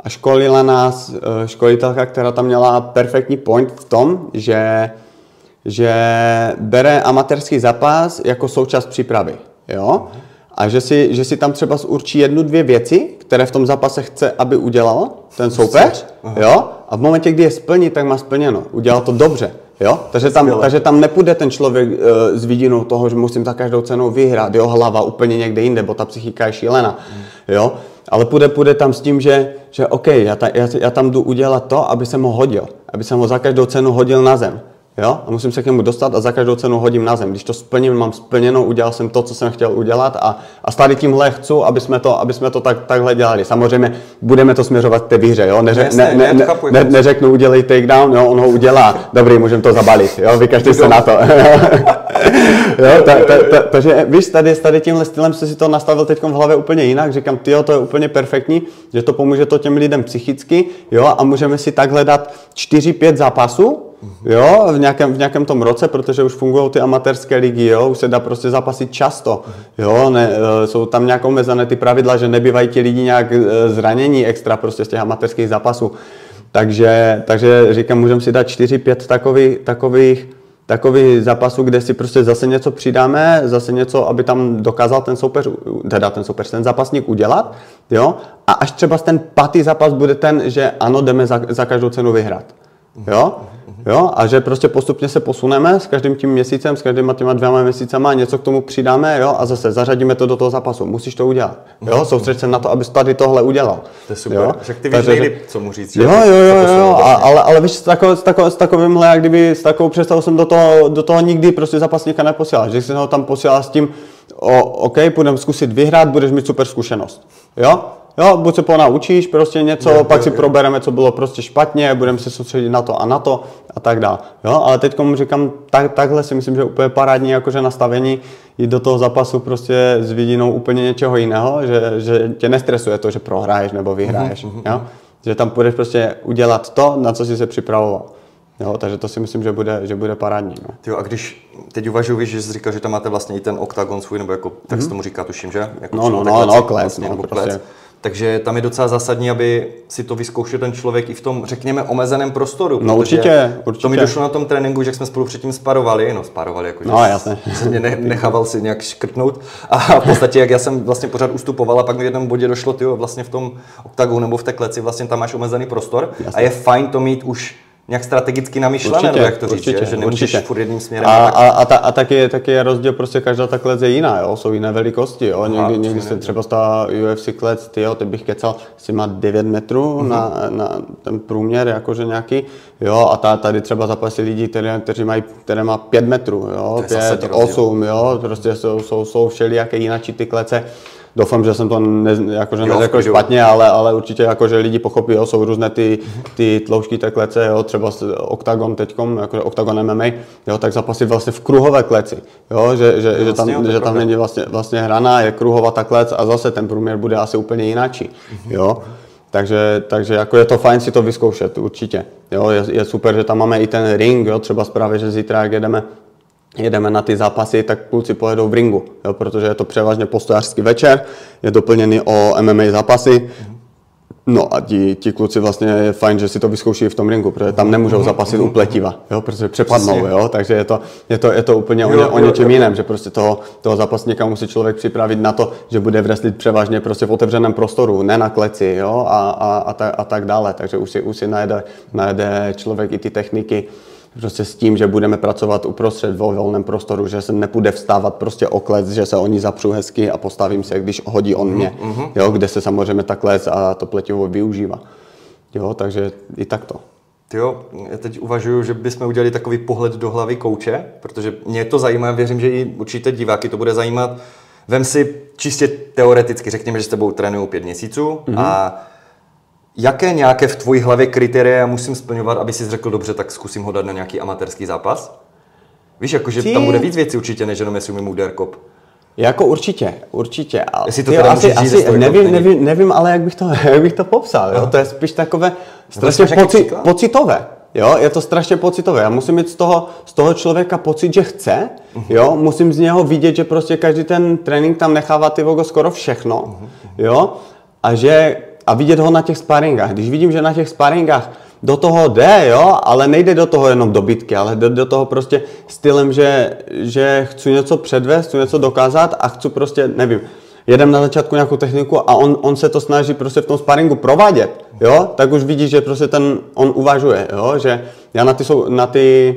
a školila nás školitelka, která tam měla perfektní point v tom, že bere amatérský zápas jako součást přípravy. Jo? A že si tam třeba určí 1-2 věci, které v tom zápase chce, aby udělal ten soupeř. Jo? A v momentě, kdy je splní, tak má splněno. Udělal to dobře. Jo? Takže tam nepůjde ten člověk s vidinou toho, že musím za každou cenou vyhrát, jo? Hlava úplně někde jinde, bo ta psychika je šílená. Jo? Ale půjde tam s tím, že OK, já tam jdu udělat to, aby jsem ho hodil, aby jsem ho za každou cenu hodil na zem. Jo? A musím se k němu dostat a za každou cenu hodím na zem. Když to splním, mám splněno, udělal jsem to, co jsem chtěl udělat a stále tímhle chci, aby jsme to takhle dělali. Samozřejmě budeme to směřovat k té výhře. Jo? Neřeknu, udělej takedown, jo? On ho udělá. Dobrý, můžeme to zabalit, jo? Vykažte se na to. Takže víš, tady tímhle stylem jsi si to nastavil teď v hlavě úplně jinak. Říkám, tyjo, to je úplně perfektní, že to pomůže to těm lidem psychicky, jo? A můžeme si takhle dát 4-5 zápasů, jo, v nějakém tom roce, protože už fungují ty amatérské ligy, jo, už se dá prostě zápasit často, jo, ne, jsou tam nějak omezené ty pravidla, že nebývají ti lidi nějak zranění extra prostě z těch amatérských zápasů, takže říkám, můžeme si dát 4-5 takových zápasů, kde si prostě zase něco přidáme, zase něco, aby tam dokázal ten zápasník udělat, jo, a až třeba ten pátý zápas bude ten, že ano, jdeme za každou cenu vyhrát. Jo? Jo? A že prostě postupně se posuneme s každým tím měsícem, s každýma těma dvěma měsícama, něco k tomu přidáme, jo? A zase zařadíme to do toho zápasu. Musíš to udělat. Jo? Soustřed se na to, abys tady tohle udělal. To je super. Jo? Však ty víš nejlíp, co mu říct. Jo. Ale víš, s takovýmhle, jak kdyby s takovou představou jsem do toho nikdy prostě zápasníka neposílal. Že jsem ho tam posílal s tím, OK, půjdeme zkusit vyhrát, budeš mít super zkušenost. Jo? Jo, buď se ponaučíš prostě něco, pak si probereme, co bylo prostě špatně, budeme se soustředit na to a tak dále. Jo, ale teď mu říkám, takhle si myslím, že úplně parádní jakože nastavení jít do toho zápasu prostě s vidinou úplně něčeho jiného, že tě nestresuje to, že prohraješ nebo vyhraješ, jo? Že tam půjdeš prostě udělat to, na co jsi se připravoval. Jo, takže to si myslím, že bude parádní. No. Tyjo, a když teď uvažuji, že jsi říkal, že tam máte vlastně i ten oktagon svůj, nebo jako, tak se tomu říká, tuším, že? Jako klec. Takže tam je docela zásadní, aby si to vyzkoušel ten člověk i v tom, řekněme, omezeném prostoru. No určitě. To mi došlo na tom tréninku, že jsme spolu předtím sparovali, jakože jsem mě nechával si nějak škrtnout a v podstatě, jak já jsem vlastně pořád ustupoval a pak mi v jednom bodě došlo, tyjo, vlastně v tom oktagonu nebo v té kleci vlastně tam máš omezený prostor a je fajn to mít už nějak strategicky namyšlené, nebo jak to říct, že nemůžeš furt jedním směrem. A taky je rozdíl, prostě každá ta klec je jiná, jo? Jsou jiné velikosti. Jo? Někdy se třeba stává UFC klec, teď bych kecal, jestli má 9 metrů na ten průměr, jakože nějaký. Jo? A tady třeba zapasí lidi, které má 5 metrů, 5, 8, jo? Prostě jsou všelijaké jinačí ty klece. Doufám, že jsem to neřekl špatně, ale určitě jakože lidi pochopí, jo, jsou různé ty tloušťky, té klece, jo, třeba oktagon teďkom, jakože oktagon MMA, jo, tak zapasit vlastně v kruhové kleci, jo, že tam není vlastně hraná, je kruhová ta klec a zase ten průměr bude asi úplně jináčí, jo. Takže jako je to fajn si to vyzkoušet, určitě, jo, je super, že tam máme i ten ring, jo, třeba právě, že zítra, jak jedeme na ty zápasy, tak kluci pojedou v ringu, jo, protože je to převážně postojářský večer, je doplněný o MMA zápasy. No a ti kluci vlastně je fajn, že si to vyzkouší v tom ringu, protože tam nemůžou zapasit u pletiva, jo, protože přepadnou, jo, takže je to úplně o něčem jiném, že prostě toho zápasníka musí člověk připravit na to, že bude wrestlit převážně prostě v otevřeném prostoru, ne na kleci, jo, a tak dále, takže už si najede člověk i ty techniky, prostě s tím, že budeme pracovat uprostřed ve volném prostoru, že se nepůjde vstávat prostě o klec, že se oni zapřu hezky a postavím se, když hodí on mě, jo, kde se samozřejmě ta klec a to pletivo využívá. Jo, takže i takto. Jo, já teď uvažuju, že bychom udělali takový pohled do hlavy kouče, protože mě to zajímá, věřím, že i určitě diváky to bude zajímat. Vem si čistě teoreticky, řekněme, že s tebou trénuju 5 měsíců a jaké nějaké v tvojí hlavě kritéria musím splňovat, aby si řekl, dobře, tak zkusím ho dát na nějaký amatérský zápas? Víš, jakože tam bude víc věcí určitě, než jenom jestli umím úderkop. Jako určitě. Jestli to teda asi nevím, ale jak bych to popsal. Jo? To je spíš takové strašně pocitové. Jo? Je to strašně pocitové. Já musím mít z toho člověka pocit, že chce. Jo? Musím z něho vidět, že prostě každý ten trénink tam nechává ty vogo skoro všechno. Jo? A vidět ho na těch sparingách. Když vidím, že na těch sparingách do toho jde, jo, ale nejde do toho jenom dobytky, ale jde do toho prostě stylem, že chci něco předvést, chci něco dokázat a chci prostě, nevím, jedem na začátku nějakou techniku a on se to snaží prostě v tom sparingu provádět, jo, tak už vidíš, že prostě on uvažuje, jo, že já na ty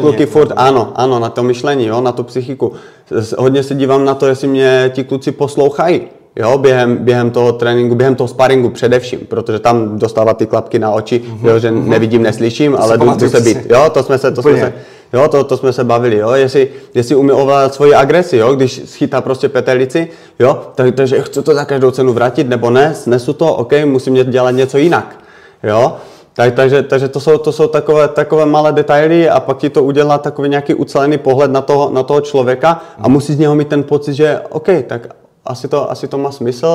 kluky furt, ano, na to myšlení, jo, na tu psychiku. Hodně se dívám na to, jestli mě ti kluci poslouchají. Jo, během toho tréninku, během toho sparingu především, protože tam dostává ty klapky na oči, jo, že nevidím, neslyším, ale jdu se být. Jo, to jsme se bavili, jo, jestli umí ovládat svoji agresi, jo, když schytá prostě petelici, jo, takže chci to za každou cenu vrátit, nebo ne, snesu to, OK, musím dělat něco jinak, jo. Takže to jsou takové malé detaily a pak ti to udělá takový nějaký ucelený pohled na toho člověka a musí z něho mít ten pocit, že OK, tak asi to má smysl,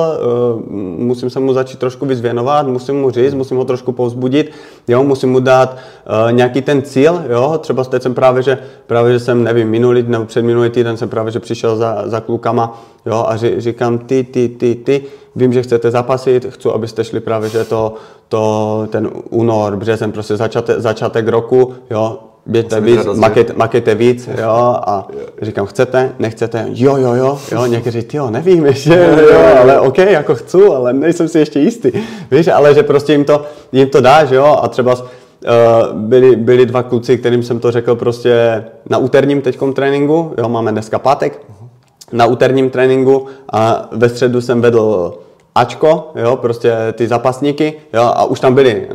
musím se mu začít trošku víc věnovat, musím mu říct, musím ho trošku povzbudit, jo, musím mu dát nějaký ten cíl, jo, třeba teď jsem právě, že jsem, nevím, minulý nebo předminulý týden jsem právě, že přišel za klukama, jo, a říkám ty, vím, že chcete zapasit, chci, abyste šli právě, že ten únor, březen, prostě začátek roku, jo, běžte víc, makejte víc, jo, a říkám, chcete, nechcete, jo, někteří, tyjo, nevím ještě, jo, ale OK, jako chci, ale nejsem si ještě jistý, víš, ale že prostě jim to dáš, jo, a třeba byli dva kluci, kterým jsem to řekl prostě na úterním teďkom tréninku, jo, máme dneska pátek, na úterním tréninku a ve středu jsem vedl Ačko, jo, prostě ty zapasníky, jo, a už tam byli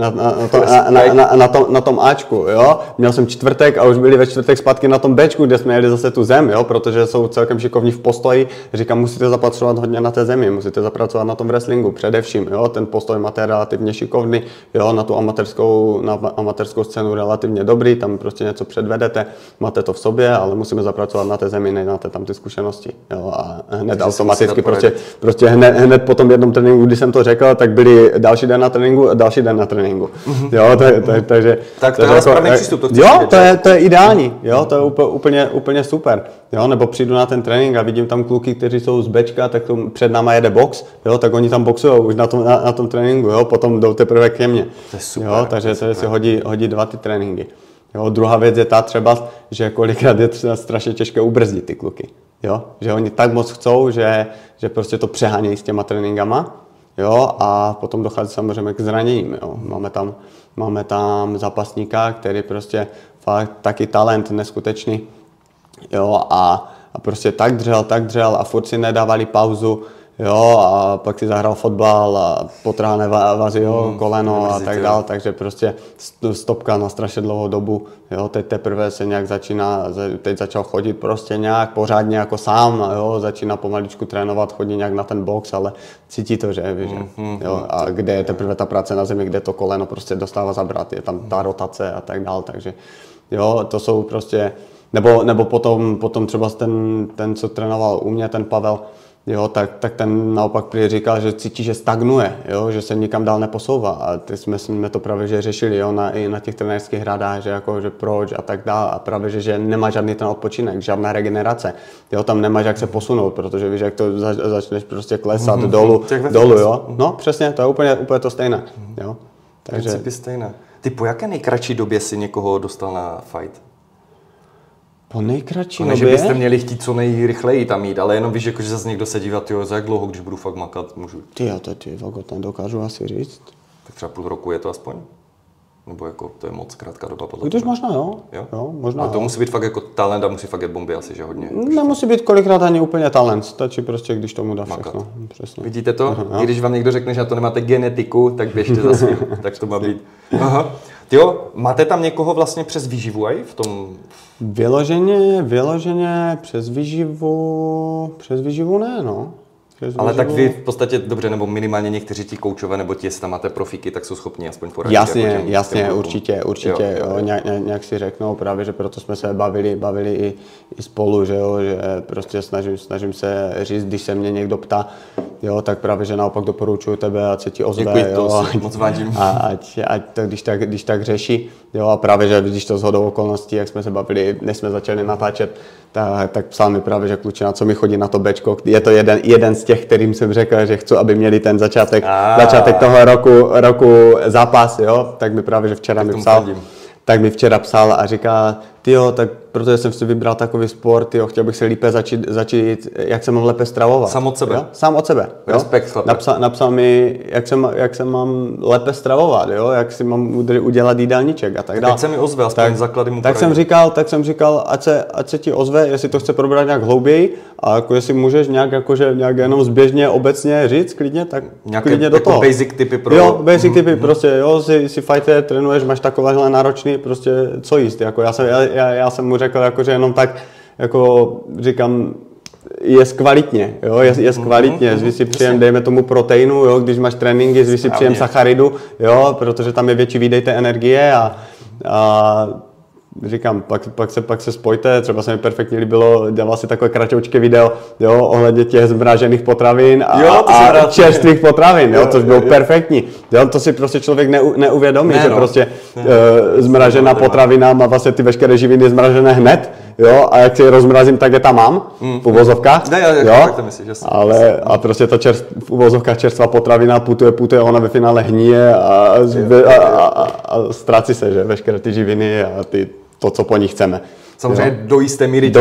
na tom Ačku, jo. Měl jsem čtvrtek a už byli ve čtvrtek zpátky na tom Bčku, kde jsme jeli zase tu zem, jo, protože jsou celkem šikovní v postoji. Říkám, musíte zapracovat hodně na té zemi, musíte zapracovat na tom wrestlingu především, jo, ten postoj máte relativně šikovný, jo, na tu amatérskou scénu relativně dobrý, tam prostě něco předvedete, máte to v sobě, ale musíme zapracovat na té zemi, nejmáte tam ty zkušenosti, jo, a hned automaticky prostě hned potom jednou tréninku, když jsem to řekl, tak byli další den na tréninku a další den na tréninku. Jo, takže... Tak to je správný přístup, to chci říct. Jo, to je ideální, jo, to je úplně super. Jo, nebo přijdu na ten trénink a vidím tam kluky, kteří jsou z Bčka, tak to před náma jede box, jo, tak oni tam boxujou už na tom tréninku, jo, potom jdou teprve ke mně. To je super. Jo, takže to si hodí dva ty tréninky. Jo, druhá věc je ta třeba, že kolikrát je třeba strašně těžké ubrzdit ty kluky. Jo? Že oni tak moc chcou, že prostě to přehánějí s těma tréninkama. Jo? A potom dochází samozřejmě k zraněním. Jo? Máme tam zápasníka, který prostě fakt taky talent neskutečný. Jo? A prostě tak dřel a furt si nedávali pauzu. Jo, a pak si zahrál fotbal a potrhané vazy, jo, koleno a tak dál, takže prostě stopka na strašně dlouhou dobu, jo, teď teprve se nějak začal chodit prostě nějak pořádně jako sám, jo, začíná pomaličku trénovat, chodí nějak na ten box, ale cítí to, že víš, jo, a kde je teprve ta práce na zemi, kde to koleno prostě dostává zabrat, je tam ta rotace a tak dál, takže jo, to jsou prostě, nebo potom třeba ten, co trénoval u mě, ten Pavel, jo, tak ten naopak říkal, že cítí, že stagnuje, jo, že se nikam dál neposouvá. A teď jsme to právě že řešili, jo, i na těch trenérských radách, že, jako, že proč a tak dále. A právě že nemá žádný ten odpočinek, žádná regenerace. Jo, tam nemáš jak se posunout, protože víš, jak to začneš prostě klesat dolů, jo. No, přesně, to je úplně to stejné. Jo. Takže principy stejné. Ty po jaké nejkratší době si někoho dostal na fight? Po nejkratší době? Že byste měli chtít co nejrychleji tam jít, ale jenom víš, jako, že zase někdo se dívat, jo, za jak dlouho, když budu fakt makat, můžu. Ty, to nedokážu asi říct. Tak třeba půl roku je to aspoň? Nebo jako to je moc krátká doba podle. Když možná jo, možná. A to musí být fakt jako talent a musí fakt jít bomby asi, že hodně. Nemusí být kolikrát ani úplně talent, stačí prostě, když tomu dá všechno. Přesně. Vidíte to? I když vám někdo řekne, že na to nemáte genetiku, tak běžte za svým, tak to má být. Aha. Jo, máte tam někoho vlastně přes výživu aj v tom? Vyloženě přes výživu ne, no. Ale tak vy v podstatě dobře, nebo minimálně někteří ti koučové, nebo ti, jestli tam máte profíky, tak jsou schopni aspoň poradit. Jasně, určitě, jo. Nějak si řeknou, právě, že proto jsme se bavili i spolu, že jo, že prostě snažím se říct, když se mě někdo ptá, jo, tak právě, že naopak doporučuju tebe, ať se ti ozve. Děkuji, to jo, moc vážím. Ať to, když tak řeší, jo, a právě, že když to shodou okolností, jak jsme se bavili, než jsme začali natáčet, tak psal mi právě, že klučina, co mi chodí na to Bčko, je to jeden z těch, kterým jsem řekl, že chci, aby měli ten začátek toho roku zápas, jo, tak mi právě, že včera mi včera psal a říká, tyjo, tak protože jsem si vybral takový sport, jo, chtěl bych se lépe začít, jak se mám lépe stravovat. Sám od sebe. Respekt, chlape. Napsal mi, jak se mám lépe stravovat, jo, jak si mám udělat jídelníček a tak dále. Tak se mi ozve, aspoň základy mu poradí. Tak jsem říkal, ať se ti ozve, jestli to chce probrat nějak hlouběji a jako jestli můžeš nějak jenom zběžně obecně říct, klidně, tak nějaké, klidně do toho. Basic tipy pro... Jo, basic tipy, prostě, jo, si fajte, trénuješ, máš takovéhle náročný, prostě co jíst, jako já jsem mu řekl, jako, že jenom tak, jako říkám, je kvalitně, jo, je kvalitně, zvy si příjem, dejme tomu proteinu, jo, když máš tréninky, zvy si příjem sacharidu, jo, protože tam je větší výdej té energie a říkám, pak se spojte, třeba se mi perfektně líbilo, dělal si takové kratoučké video, jo, ohledně těch zmražených potravin a čerstvých potravin, jo, což bylo perfektní. Jo, to si prostě člověk neuvědomí, zmražená potravina má vlastně ty veškeré živiny zmražené hned, jo, a jak si je rozmrazím, tak je tam mám, v uvozovkách, tak to myslíš, jasný, ale a prostě ta v uvozovkách čerstvá potravina putuje, ona ve finále hníje a ztrácí se, že veškeré ty živiny a ty to, co po ní chceme. Samozřejmě jo. Do jisté míry.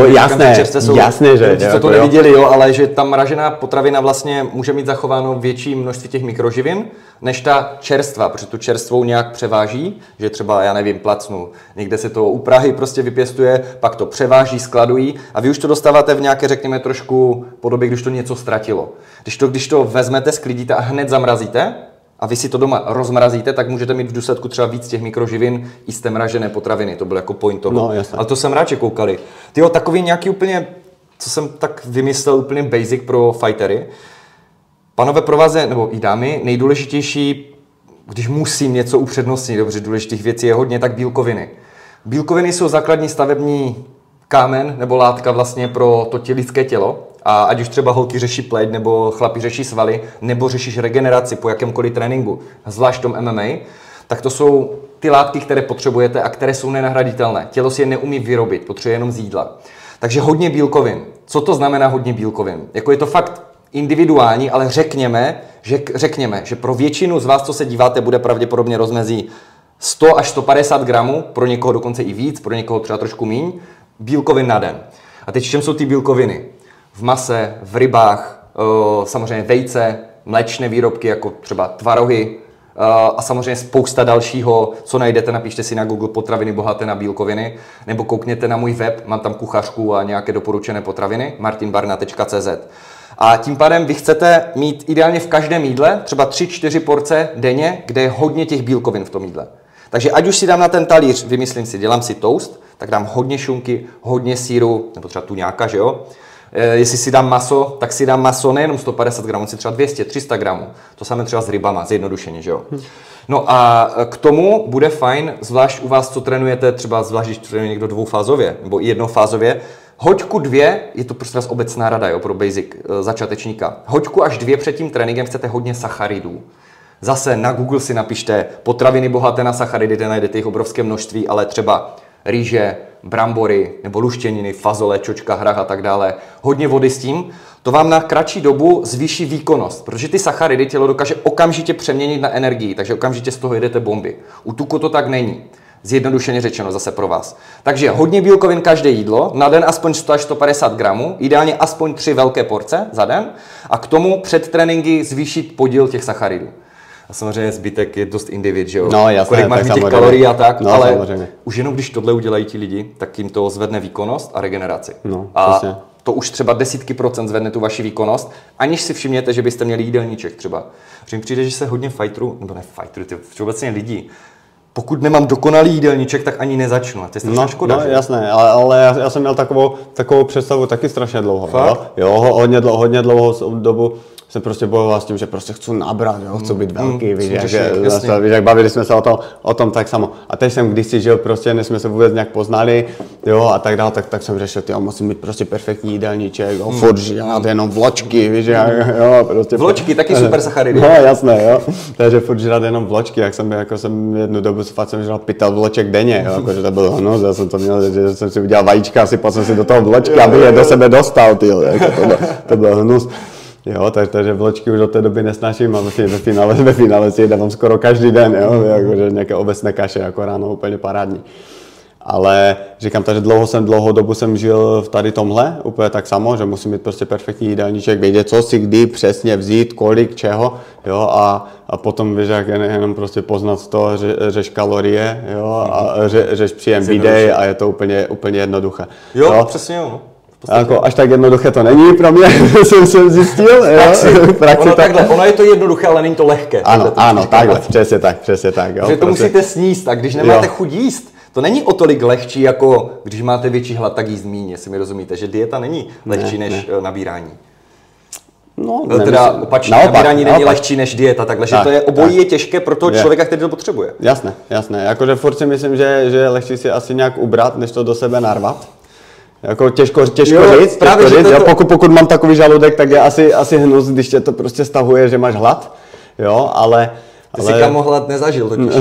Jasné, že. Co to neviděli, jo, ale že ta mražená potravina vlastně může mít zachováno větší množství těch mikroživin, než ta čerstva, protože tu čerstvou nějak převáží, že třeba, já nevím, placnu, někde se to u Prahy prostě vypěstuje, pak to převáží, skladují a vy už to dostáváte v nějaké, řekněme, trošku podobě, když to něco ztratilo. Když to vezmete, sklidíte a hned zamrazíte, a vy si to doma rozmrazíte, tak můžete mít v důsledku třeba víc těch mikroživin i z té mražené potraviny. To bylo jako point toho. No, ale to jsem rád, že koukali. Tyjo, takový nějaký úplně, co jsem tak vymyslel, úplně basic pro fightery. Panové, pro vás je, nebo i dámy, nejdůležitější, když musím něco upřednostnit, dobře, důležitých věcí je hodně, tak bílkoviny. Bílkoviny jsou základní stavební kámen nebo látka vlastně pro to lidské tělo. A ať už třeba holky řeší pleť, nebo chlapi řeší svaly, nebo řešíš regeneraci po jakémkoliv tréninku, zvlášť v tom MMA, tak to jsou ty látky, které potřebujete a které jsou nenahraditelné. Tělo si je neumí vyrobit, potřebuje jenom z jídla. Takže hodně bílkovin. Co to znamená hodně bílkovin? Jako je to fakt individuální, ale řekněme, že pro většinu z vás, co se díváte, bude pravděpodobně rozmezí 100 až 150 gramů, pro někoho dokonce i víc, pro někoho třeba trošku míň, bílkovin na den. A teď v čem jsou ty bílkoviny? V mase, v rybách, samozřejmě vejce, mléčné výrobky jako třeba tvarohy a samozřejmě spousta dalšího, co najdete, napište si na Google potraviny bohaté na bílkoviny, nebo koukněte na můj web, mám tam kuchařku a nějaké doporučené potraviny, martinbarna.cz. A tím pádem vy chcete mít ideálně v každém jídle třeba 3-4 porce denně, kde je hodně těch bílkovin v tom jídle. Takže ať už si dám na ten talíř, vymyslím si, dělám si toast, tak dám hodně šunky, hodně sýru, nebo třeba tuňáka, že jo? Jestli si dám maso, tak si dám maso nejenom 150 gramů, si třeba 200, 300 gramů. To samé třeba s rybama, zjednodušeně, že jo. No a k tomu bude fajn, zvlášť u vás, co trénujete, třeba zvlášť, když trénuje někdo dvoufázově nebo i jednofázově, hoďku dvě, je to prostě obecná rada, jo, pro basic začátečníka. Hoďku až dvě před tím tréninkem chcete hodně sacharidů. Zase na Google si napište potraviny bohaté na sacharidy, kde najdete jich obrovské množství, ale třeba rýže, brambory nebo luštěniny, fazole, čočka, hrách a tak dále. Hodně vody s tím. To vám na kratší dobu zvýší výkonnost, protože ty sacharidy tělo dokáže okamžitě přeměnit na energii, takže okamžitě z toho jedete bomby. U tuku to tak není. Zjednodušeně řečeno zase pro vás. Takže hodně bílkovin každé jídlo, na den aspoň 100 až 150 gramů, ideálně aspoň 3 velké porce za den a k tomu před tréninky zvýšit podíl těch sacharidů. A samozřejmě zbytek je dost individ, že jo? No, jasné, kolik máš těch kalorií a tak, no, ale samozřejmě. Už jenom když tohle udělají ti lidi, tak jim to zvedne výkonnost a regeneraci. No, a přesně. To už třeba desítky procent zvedne tu vaši výkonnost, aniž si všimněte, že byste měli jídelníček třeba. Protože mi přijde, že se hodně všeobecně lidí, pokud nemám dokonalý jídelníček, tak ani nezačnu. A to je strašná škoda. No, jasné, ale já jsem měl takovou představu taky strašně dlouho. Jo, hodně dlouhou dobu jsem prostě bojoval s tím, že prostě chci nabrat, jo, chci být velký, víš, jak bavili jsme se o tom tak samo. A teď jsem kdysi, že jo, prostě než jsme se vůbec nějak poznali, jo, a tak dále, tak jsem řešil, jo, musím mít prostě perfektní jídelníček, jo, furt žrát jenom vločky, víš, jo, prostě. Vločky, taky super sacharidy. No, jasné, jo, takže furt žrát jenom vločky, jak jsem jednu dobu fakt jsem žral 5 vloček denně, jo, jakože to bylo hnus, já jsem to měl, že jsem si udělal vajíčka, sypal jsem si do toho vločky, aby je do sebe dostal, tyjo, to byl hnus. Jo, takže vločky už do té doby nesnáším a vlastně ve finále si je dávám skoro každý den, jo, jakože nějaké obecné kaše, jako ráno úplně parádní. Ale říkám, takže dlouhou dobu jsem žil v tady tomhle, úplně tak samo, že musím mít prostě perfektní jídelníček, vědět, co si kdy přesně vzít, kolik, čeho, jo, a potom, víš, jak jenom prostě poznat to, řeš kalorie, jo, a řeš příjem výdej a je to úplně jednoduché. Jo, přesně jo. Jako, až tak jednoduché to není pro mě, jsem zjistil. Ono je to jednoduché, ale není to lehké. Ano, takhle, přesně tak. Jo, protože to musíte sníst a když nemáte chuť jíst, to není o tolik lehčí, jako když máte větší hlad, tak jíst míň, jestli mi rozumíte, že dieta není lehčí než nabírání. No, teda opačně, nabírání není lehčí než dieta, takže to je obojí je těžké pro toho člověka, který to potřebuje. Jasné, jakože furt si myslím, že je lehčí si asi nějak ubrat, než to do sebe narvat. Jako těžko říct. Jo, pokud mám takový žaludek, tak je asi hnus, když tě to prostě stahuje, že máš hlad, jo, ale... Ty si kamo hlad nezažil totiž.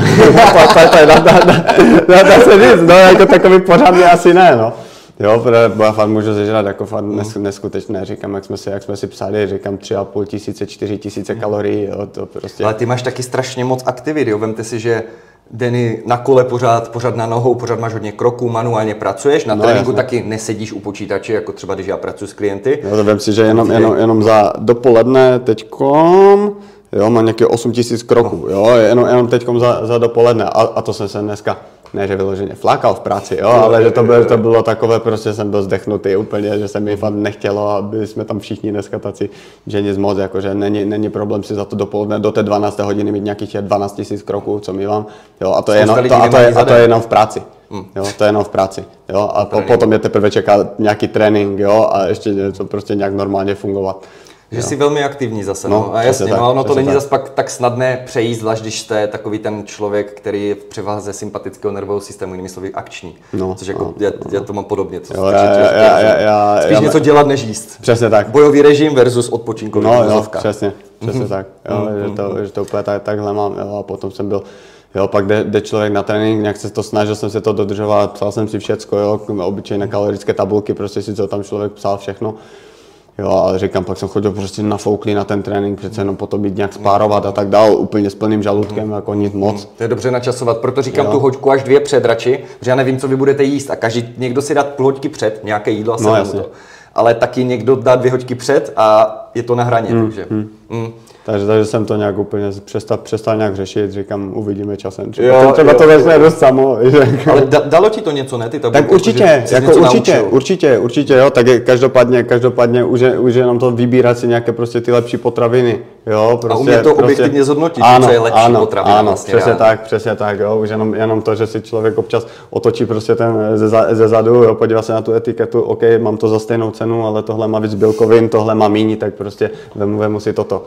Dá se říct, no, jako takový pořádně asi ne, no. Jo, protože já fakt můžu zežrat, jako fakt neskutečné, říkám, jak jsme si psali, říkám 3,5 tisíce, 4 tisíce kalorií, jo, to prostě... Ale ty máš taky strašně moc aktivit, jo, vemte si, že Denny na kole pořád na nohou, pořád máš hodně kroků, manuálně pracuješ, na tréninku taky nesedíš u počítače, jako třeba když já pracuji s klienty. No, vem si, že jenom za dopoledne teďkom, jo, mám nějaké 8000 kroků, jo, jenom teďkom za dopoledne a to jsem se dneska, ne že vyloženě flákal v práci, jo, ale že to bylo takové, prostě jsem byl zdechnutý úplně, že se mi fakt nechtělo, aby jsme tam všichni dneska taci, že nic moc, jakože není problém si za to dopoledne do té 12. hodiny mít nějakých 12 000 kroků, co mívám, jo, a to je jenom v práci. Jo, to je jenom v práci, jo, a potom je teprve čeká nějaký trénink, jo, a ještě něco, prostě nějak normálně fungovat. Že jsi velmi aktivní zase, no a jasně, tak, no to není zase pak tak snadné přejít, zvlášť když jste takový ten člověk, který je v převaze sympatického nervového systému, jinými slovy akční, no, což jako já to mám podobně, to jo, spíš něco dělat než jíst. Přesně tak. Bojový režim versus odpočinkový vozovka. Přesně tak, jo, že to úplně takhle mám, jo, a potom jsem byl, jo, pak jde člověk na trénink, nějak se to snažil, jsem se to dodržoval, psal jsem si všecko, jo, obyčejné kalorické tabulky, prostě si to tam člověk psal všechno. Jo, ale říkám, pak jsem chodil prostě nafouklý na ten trénink, přece jenom potom jít nějak spárovat a tak dál, úplně s plným žaludkem, jako nic moc. To je dobře načasovat, proto říkám tu hoďku až dvě před radši, protože já nevím, co vy budete jíst a každý, někdo si dá půl hoďky před, nějaké jídlo a to. Ale taky někdo dá dvě hoďky před a je to na hraně, Takže jsem to nějak úplně přestal nějak řešit, říkám, uvidíme časem. Třeba to vezme dost samo. Ale dalo ti to něco, ne? Ty tabulky, tak určitě, jako určitě, jo, tak každopádně už jenom to vybírat si nějaké prostě ty lepší potraviny, jo, prostě. A umět to objektivně zhodnotit, co je lepší potravina. Ano, vlastně, přesně tak, jo, už jenom to, že si člověk občas otočí prostě ten ze zadu, jo, podívá se na tu etiketu, OK, mám to za stejnou cenu, ale tohle má víc bílkovin, tohle má míň, tak prostě vemu si toto.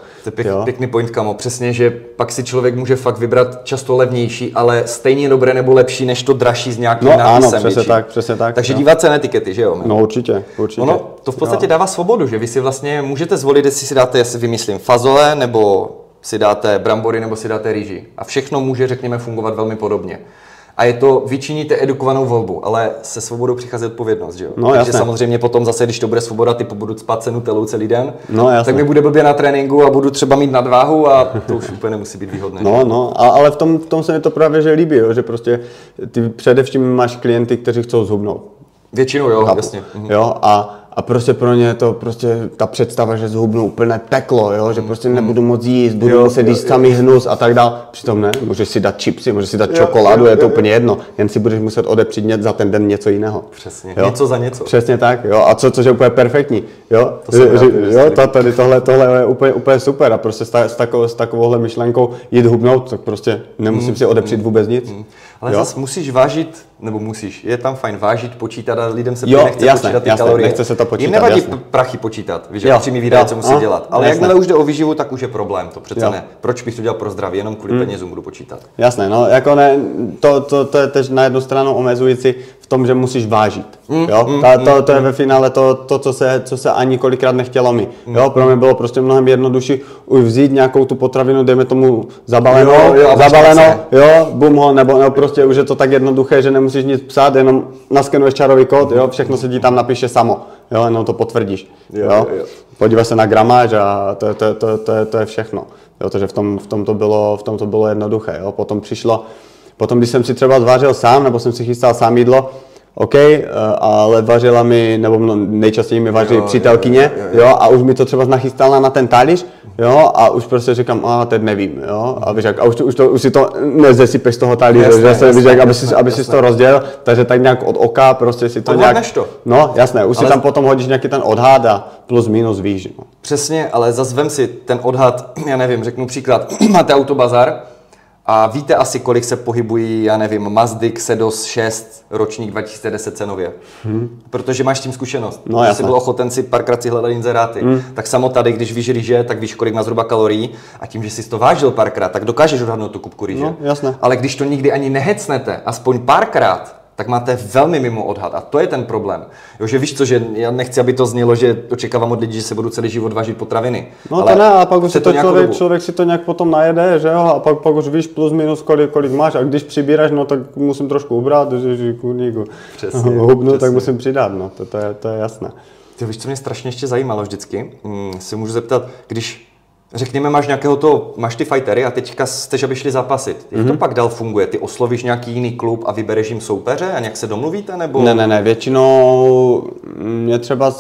Pěkný point, kamo. Přesně, že pak si člověk může fakt vybrat často levnější, ale stejně dobré nebo lepší, než to dražší s nějakým nápisem. Ano, přesně tak. Takže dívat se na etikety, že jo? No určitě. Ono to v podstatě dává svobodu, že vy si vlastně můžete zvolit, jestli si dáte, jestli vymyslím, fazole, nebo si dáte brambory, nebo si dáte rýži. A všechno může, řekněme, fungovat velmi podobně. A je to, vyčiníte edukovanou volbu, ale se svobodou přichází odpovědnost, že jo? No, takže jasné. Samozřejmě potom zase, když to bude svoboda, typu budu cpat cenu telou celý den, tak mi bude blbě na tréninku a budu třeba mít nadváhu a to už úplně nemusí být výhodné. Ale v tom se mi to právě že líbí, jo? Že prostě ty především máš klienty, kteří chcou zhubnout. Většinou jo, jasně. Jo, a prostě pro ně je to prostě ta představa, že zhubnu, úplně peklo, jo? Že prostě nebudu moc jíst, budu muset jíst samý hnus a tak dál. Přitom ne, můžeš si dát chipsy, můžeš si dát čokoládu, je to úplně jedno. Jen si budeš muset odepřít za ten den něco jiného. Přesně, jo? Něco za něco. Přesně tak, jo, a což je úplně perfektní, jo. Tohle je úplně super a prostě s takovouhle myšlenkou jít hubnout, tak prostě nemusím si odepřít vůbec nic. Ale zase musíš vážit, nebo musíš, je tam fajn vážit, počítat a lidem se nechce počítat ty kalorie. Nechce se to počítat, jim nevadí prachy počítat, víš, přímý výdaje, co musí dělat. Ale jakmile už jde o výživu, tak už je problém, to přece ne. Proč bych to dělal pro zdraví, jenom kvůli penězům budu počítat. Jasné, no jako ne, to je tež na jednu stranu omezující v tom, že musíš vážit, jo. To je ve finále to, co se ani kolikrát nechtělo mi. Jo, pro mě bylo prostě mnohem jednodušší už vzít nějakou tu potravinu, dejme tomu zabaleno, jo, bum ho, nebo prostě už je to tak jednoduché, že nemusíš nic psát, jenom naskenuješ čarový kód, jo, všechno se ti tam napíše samo, jo, jenom to potvrdíš, jo. Podíváš se na gramáž a to je všechno, jo, takže v tom to bylo jednoduché, jo, potom když jsem si třeba zvážil sám, nebo jsem si chystal sám jídlo, OK, ale vařila mi, nebo nejčastěji mi vaří přítelkyně, jo, a už mi to třeba nachystala na ten talíř, jo, a už prostě říkám, teď nevím, jo, a víš jak, a už si to nezesypeš z toho talíře, aby si to rozdělil, takže tak nějak od oka prostě si to nějak, no jasné, už si tam potom hodíš nějaký ten odhad a plus minus víš. No. Přesně, ale zase vem si ten odhad, já nevím, řeknu příklad, máte autobazar, a víte asi, kolik se pohybují, já nevím, Mazdy Xedos 6 ročník 2010 cenově. Protože máš s tím zkušenost. No, když jsi byl ochoten si párkrát si hledat inzeráty. Tak samo tady, když víš rýže, tak víš, kolik má zhruba kalorií. A tím, že jsi to vážil párkrát, tak dokážeš odhadnout tu kupku rýže. No, jasné. Ale když to nikdy ani nehecnete, aspoň párkrát, tak máte velmi mimo odhad a to je ten problém. Jo, že víš co, že já nechci, aby to znělo, že očekávám od lidí, že se budu celý život vážit potraviny. No ale to ne, a pak už si to člověk si to nějak potom najede, že jo, a pak už víš plus minus kolik máš a když přibíráš, no tak musím trošku ubrat, že kurníku, hubnu, tak musím přidat, no, to je jasné. Ty víš, co mě strašně ještě zajímalo vždycky, se můžu zeptat, když Řekněme, máš ty fightery a teďka chceš, aby šli zápasit. Jak to pak dál funguje? Ty oslovíš nějaký jiný klub a vybereš jim soupeře a nějak se domluvíte? Nebo... Ne, většinou mě třeba,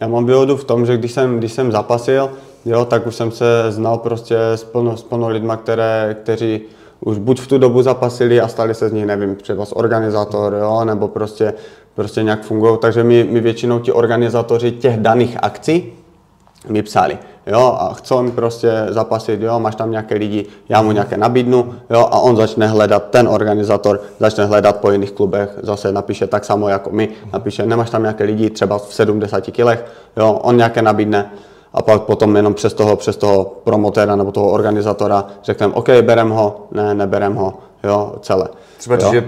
já mám výhodu v tom, že když jsem zápasil, jo, tak už jsem se znal prostě s plno lidma, kteří už buď v tu dobu zapasili a stali se z nich, nevím, třeba organizátor, jo, nebo prostě nějak fungují. Takže mi většinou ti organizátoři těch daných akcí mi psali, jo, a chcou mi prostě zapasit, jo, máš tam nějaké lidi, já mu nějaké nabídnu, jo, a on začne hledat, ten organizátor začne hledat po jiných klubech, zase napíše tak samo jako my, napíše, nemáš tam nějaké lidi, třeba v 70 kilech, jo, on nějaké nabídne. A pak potom jenom přes toho promotéra nebo toho organizátora řekneme, OK, berem ho, ne, neberem ho, jo, celé. Třeba, když je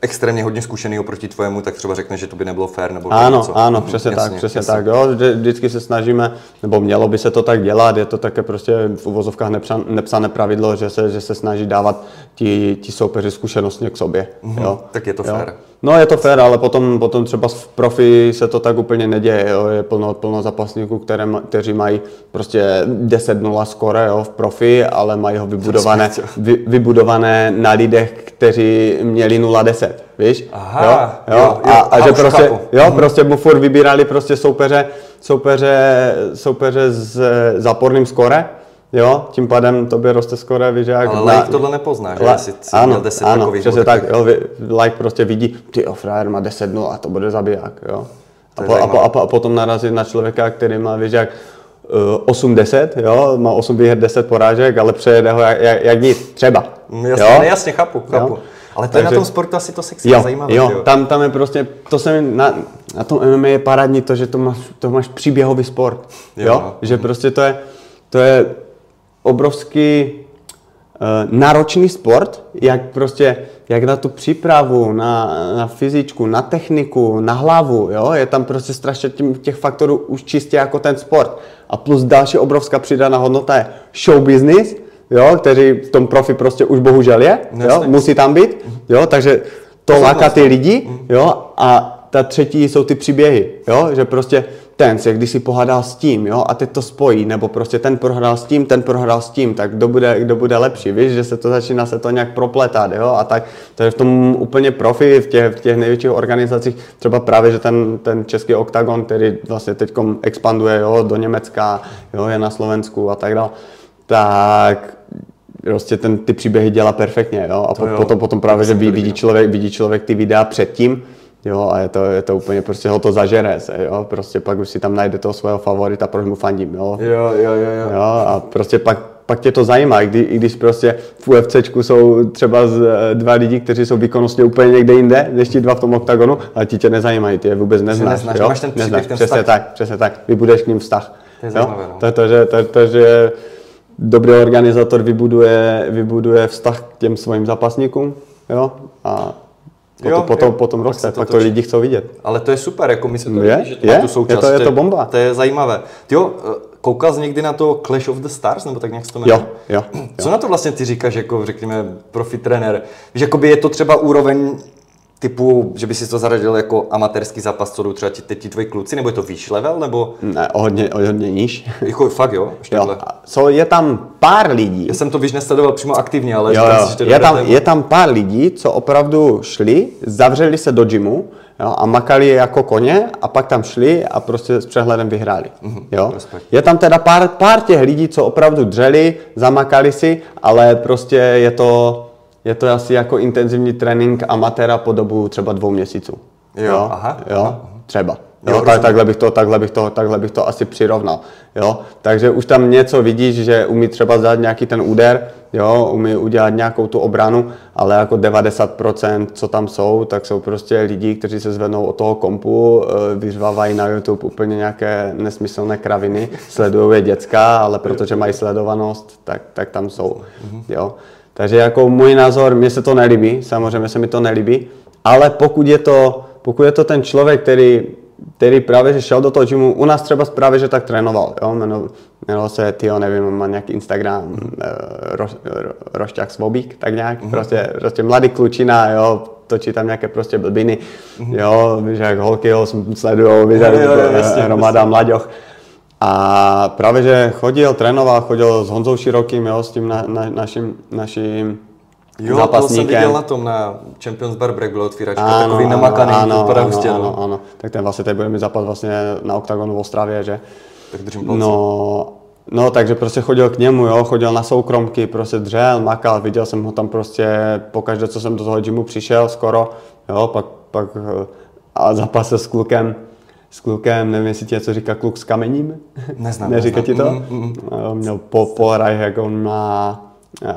extrémně hodně zkušený oproti tvojemu, tak třeba řekne, že to by nebylo fair nebo něco. Ano, přesně tak, tak, jo, vždycky se snažíme, nebo mělo by se to tak dělat, je to také prostě v uvozovkách nepsané pravidlo, že se snaží dávat ti soupeři zkušenostně k sobě, jo. Tak je to fair. No, je to fér, ale potom třeba v profi se to tak úplně neděje, jo. Je plno zápasníků, kteří mají prostě 10-0 skore, jo, v profi, ale mají ho vybudované na lidech, kteří měli 0-10, víš? Aha, jo. A že prostě, jo, prostě mu furt vybírali prostě soupeře s záporným skore. Jo, tím pádem tobě roste skoro, víš, jak... Ale like tohle nepozná, že? Ano, přesně tak, jo, like prostě vidí, ty frajer má 10-0 a to bude zabiják, jo. A potom narazí na člověka, který má, víš, jak 8-10, jo, má 8 výher, 10 porážek, ale přejede ho jak nic, třeba. Jasně, chápu. Jo? Ale to je na tom sportu asi to sexy a zajímavé. Jo, tam je prostě, to se mi na tom MMA je parádní to, že to máš příběhový sport, jo, že prostě to je obrovský náročný sport, jak na tu přípravu, na fyzičku, na techniku, na hlavu, jo? Je tam prostě strašně těch faktorů už čistě jako ten sport. A plus další obrovská přidaná hodnota je show business, jo? Který v tom profi prostě už bohužel je, jo? Musí tam být, jo? Takže to láká ty lidi, jo? A ta třetí jsou ty příběhy, jo? Že prostě ten se když si pohádal s tím, jo, a teď to spojí, nebo prostě ten prohrál s tím, tak kdo bude lepší, víš, že se to začíná nějak propletat, jo, a tak, to je v tom úplně profi, v těch největších organizacích, třeba právě, že ten český Oktagon, který vlastně teďkom expanduje, jo, do Německa, jo, je na Slovensku a tak dále, tak prostě ty příběhy dělá perfektně, jo, a potom právě, že vidí člověk ty videa předtím, jo, a je to úplně, prostě ho to zažere se, jo, prostě pak už si tam najde toho svého favorita, proč mu fandím, jo. Jo, a prostě pak tě to zajímá, i když prostě v UFCčku jsou třeba dva lidi, kteří jsou výkonnostně úplně někde jinde, než ti dva v tom oktagonu, ale ti tě nezajímají, ty je vůbec neznáš, jo. Máš ten příběh, ten vztah. Přesně tak, vybuduješ k ním vztah. To je zajímavé, no. Takže dobrý organizátor vybuduje vztah k těm svým zápasníkům, jo, a potom roste, pak to lidi chcou vidět. Ale to je super, jako my se to vidí, že to má tu součást. Je to bomba. To je zajímavé. Ty jo, koukal jsi někdy na to Clash of the Stars, nebo tak nějak se to jmenuje? Jo. Co na to vlastně ty říkáš, jako řekněme, profi trenér? Víš, jakoby je to třeba úroveň typu, že by si to zaradil jako amatérský zápas, co jdou třeba ti tvoji kluci, nebo je to výš level, nebo? Ne, o hodně níž. Jako fakt, jo? Je tam pár lidí. Já jsem to víš nesledoval přímo aktivně, ale... Je tam pár lidí, co opravdu šli, zavřeli se do gymu, jo, a makali jako koně a pak tam šli a prostě s přehledem vyhráli. Jo? Je tam teda pár těch lidí, co opravdu dřeli, zamakali si, ale prostě je to asi jako intenzivní trénink amatéra po dobu třeba 2 měsíců. Třeba. Jo, takhle bych to asi přirovnal. Jo? Takže už tam něco vidíš, že umí třeba dát nějaký ten úder, jo? Umí udělat nějakou tu obranu, ale jako 90%, co tam jsou, tak jsou prostě lidi, kteří se zvednou od toho kompu, vyřvávají na YouTube úplně nějaké nesmyslné kraviny, sledují je děcka, ale protože mají sledovanost, tak tam jsou. Jo? Takže jako můj názor, mně se to nelíbí, samozřejmě se mi to nelíbí, ale pokud je to ten člověk, který právě že šel do toho gymu, u nás třeba právě že tak trénoval, jo, jmenoval se, nevím, má nějaký Instagram, Rošťák Svobík, tak nějak, prostě mladý klučina, jo, točí tam nějaké prostě blbiny, jo, víš, jak holky ho sledujou, víš, jak hromada mladěch. A práve, že chodil, trénoval, chodil s Honzou Širokým, jo, s tým naším zápasníkem. Jo, to jsem viděl na tom, na Champions Barbreak byla otvíračka, takový namakaný, to vypadá hustě. Ano, tak ten vlastně, tady bude mít zápas vlastně na Oktagonu v Ostravě, že? Tak držím palce. No, takže prostě chodil k němu, jo, chodil na soukromky, prostě dřel, makal, viděl jsem ho tam prostě pokaždé, co jsem do toho gymu přišel skoro, jo, pak a zapasil s klukem, nevím, jestli ti něco říká kluk s kamením? Neznám. Neříká ti to? Měl po rajh, jak on má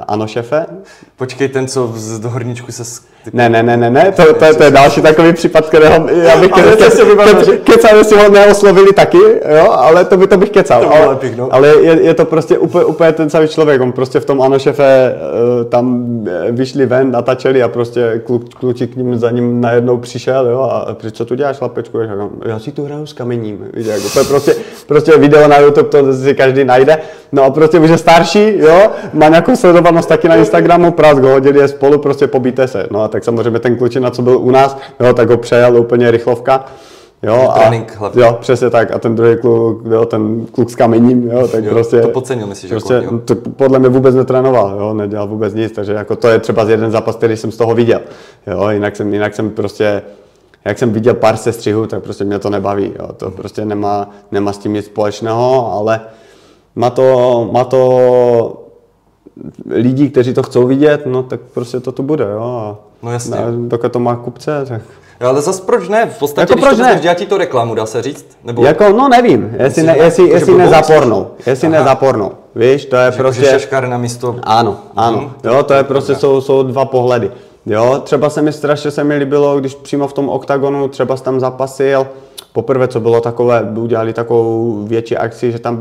ano šefe. Počkej, ten, co do horníčku se... Ne, to je další takový případ, kterého já bych kecal, jestli ho neoslovili taky, jo, ale to bych kecal. Ale je to prostě úplně ten samý člověk, on prostě v tom ano šefe tam vyšli ven, natačeli a prostě kluci k ním za ním najednou přišel, jo, a co tu děláš, chlapečku, já si tu hraju s kamením, víte, jako to je prostě video na YouTube, to si každý najde, no a prostě už je starší, jo, má nějakou sledovanost taky na Instagramu, prát go, hodili je spolu, prostě pobíte se, no. A tak samozřejmě ten klučina, co byl u nás, jo, tak ho přejel úplně rychlovka. Jo, jo, přesně tak. A ten druhý kluk, jo, ten kluk s kamením, jo, tak jo, prostě... To podcenil, myslíš, prostě, jako, to podle mě vůbec netrénoval, jo, nedělal vůbec nic, takže jako to je třeba jeden zápas, který jsem z toho viděl. Jo, jinak jsem prostě... Jak jsem viděl pár sestřihů, tak prostě mě to nebaví, jo, to prostě nemá s tím nic společného, ale má to lidí, kteří to chcou vidět, no tak prostě to tu bude, jo. No jasně. Dokud to má kupce, tak... Jo, ale zas proč ne? V podstatě, jako když to budeš dělat ti to reklamu, dá se říct? Nebo... Jako, no nevím, jestli nezapornou. Jestli nezapornou, víš, to je že prostě... Že šeškar na místo... Ano, jo, to je prostě, jsou dva pohledy. Jo, třeba strašně se mi líbilo, když přímo v tom Oktagonu třeba tam zapasil. Poprvé, co bylo takové, udělali takovou větší akci, že tam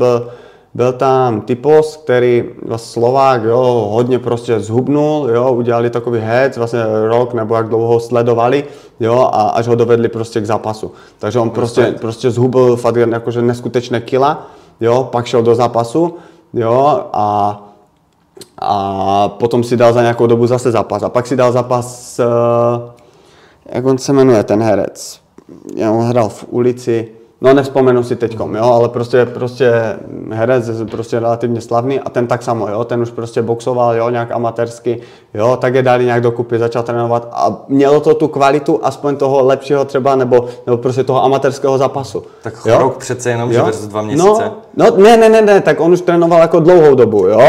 byl tam typos, který Slovák, jo, hodně prostě zhubnul, jo, udělali takový hec, vlastně rok nebo jak dlouho sledovali, jo, a až ho dovedli prostě k zápasu. Takže on prostě zhubl fakt jakože neskutečné kila, jo, pak šel do zápasu, jo, a potom si dal za nějakou dobu zase zápas. A pak si dal zápas, jak on se jmenuje, ten herec, on hrál v ulici. No, nevzpomenu si teďkom, jo, ale prostě herec prostě relativně slavný a ten tak samo, jo, ten už prostě boxoval, jo, nějak amatérsky, jo, tak je dali nějak dokupy, začal trénovat a mělo to tu kvalitu aspoň toho lepšího třeba, nebo prostě toho amatérského zápasu. Tak rok přece jenom, že versus 2 měsíce. No, ne, tak on už trénoval jako dlouhou dobu, jo,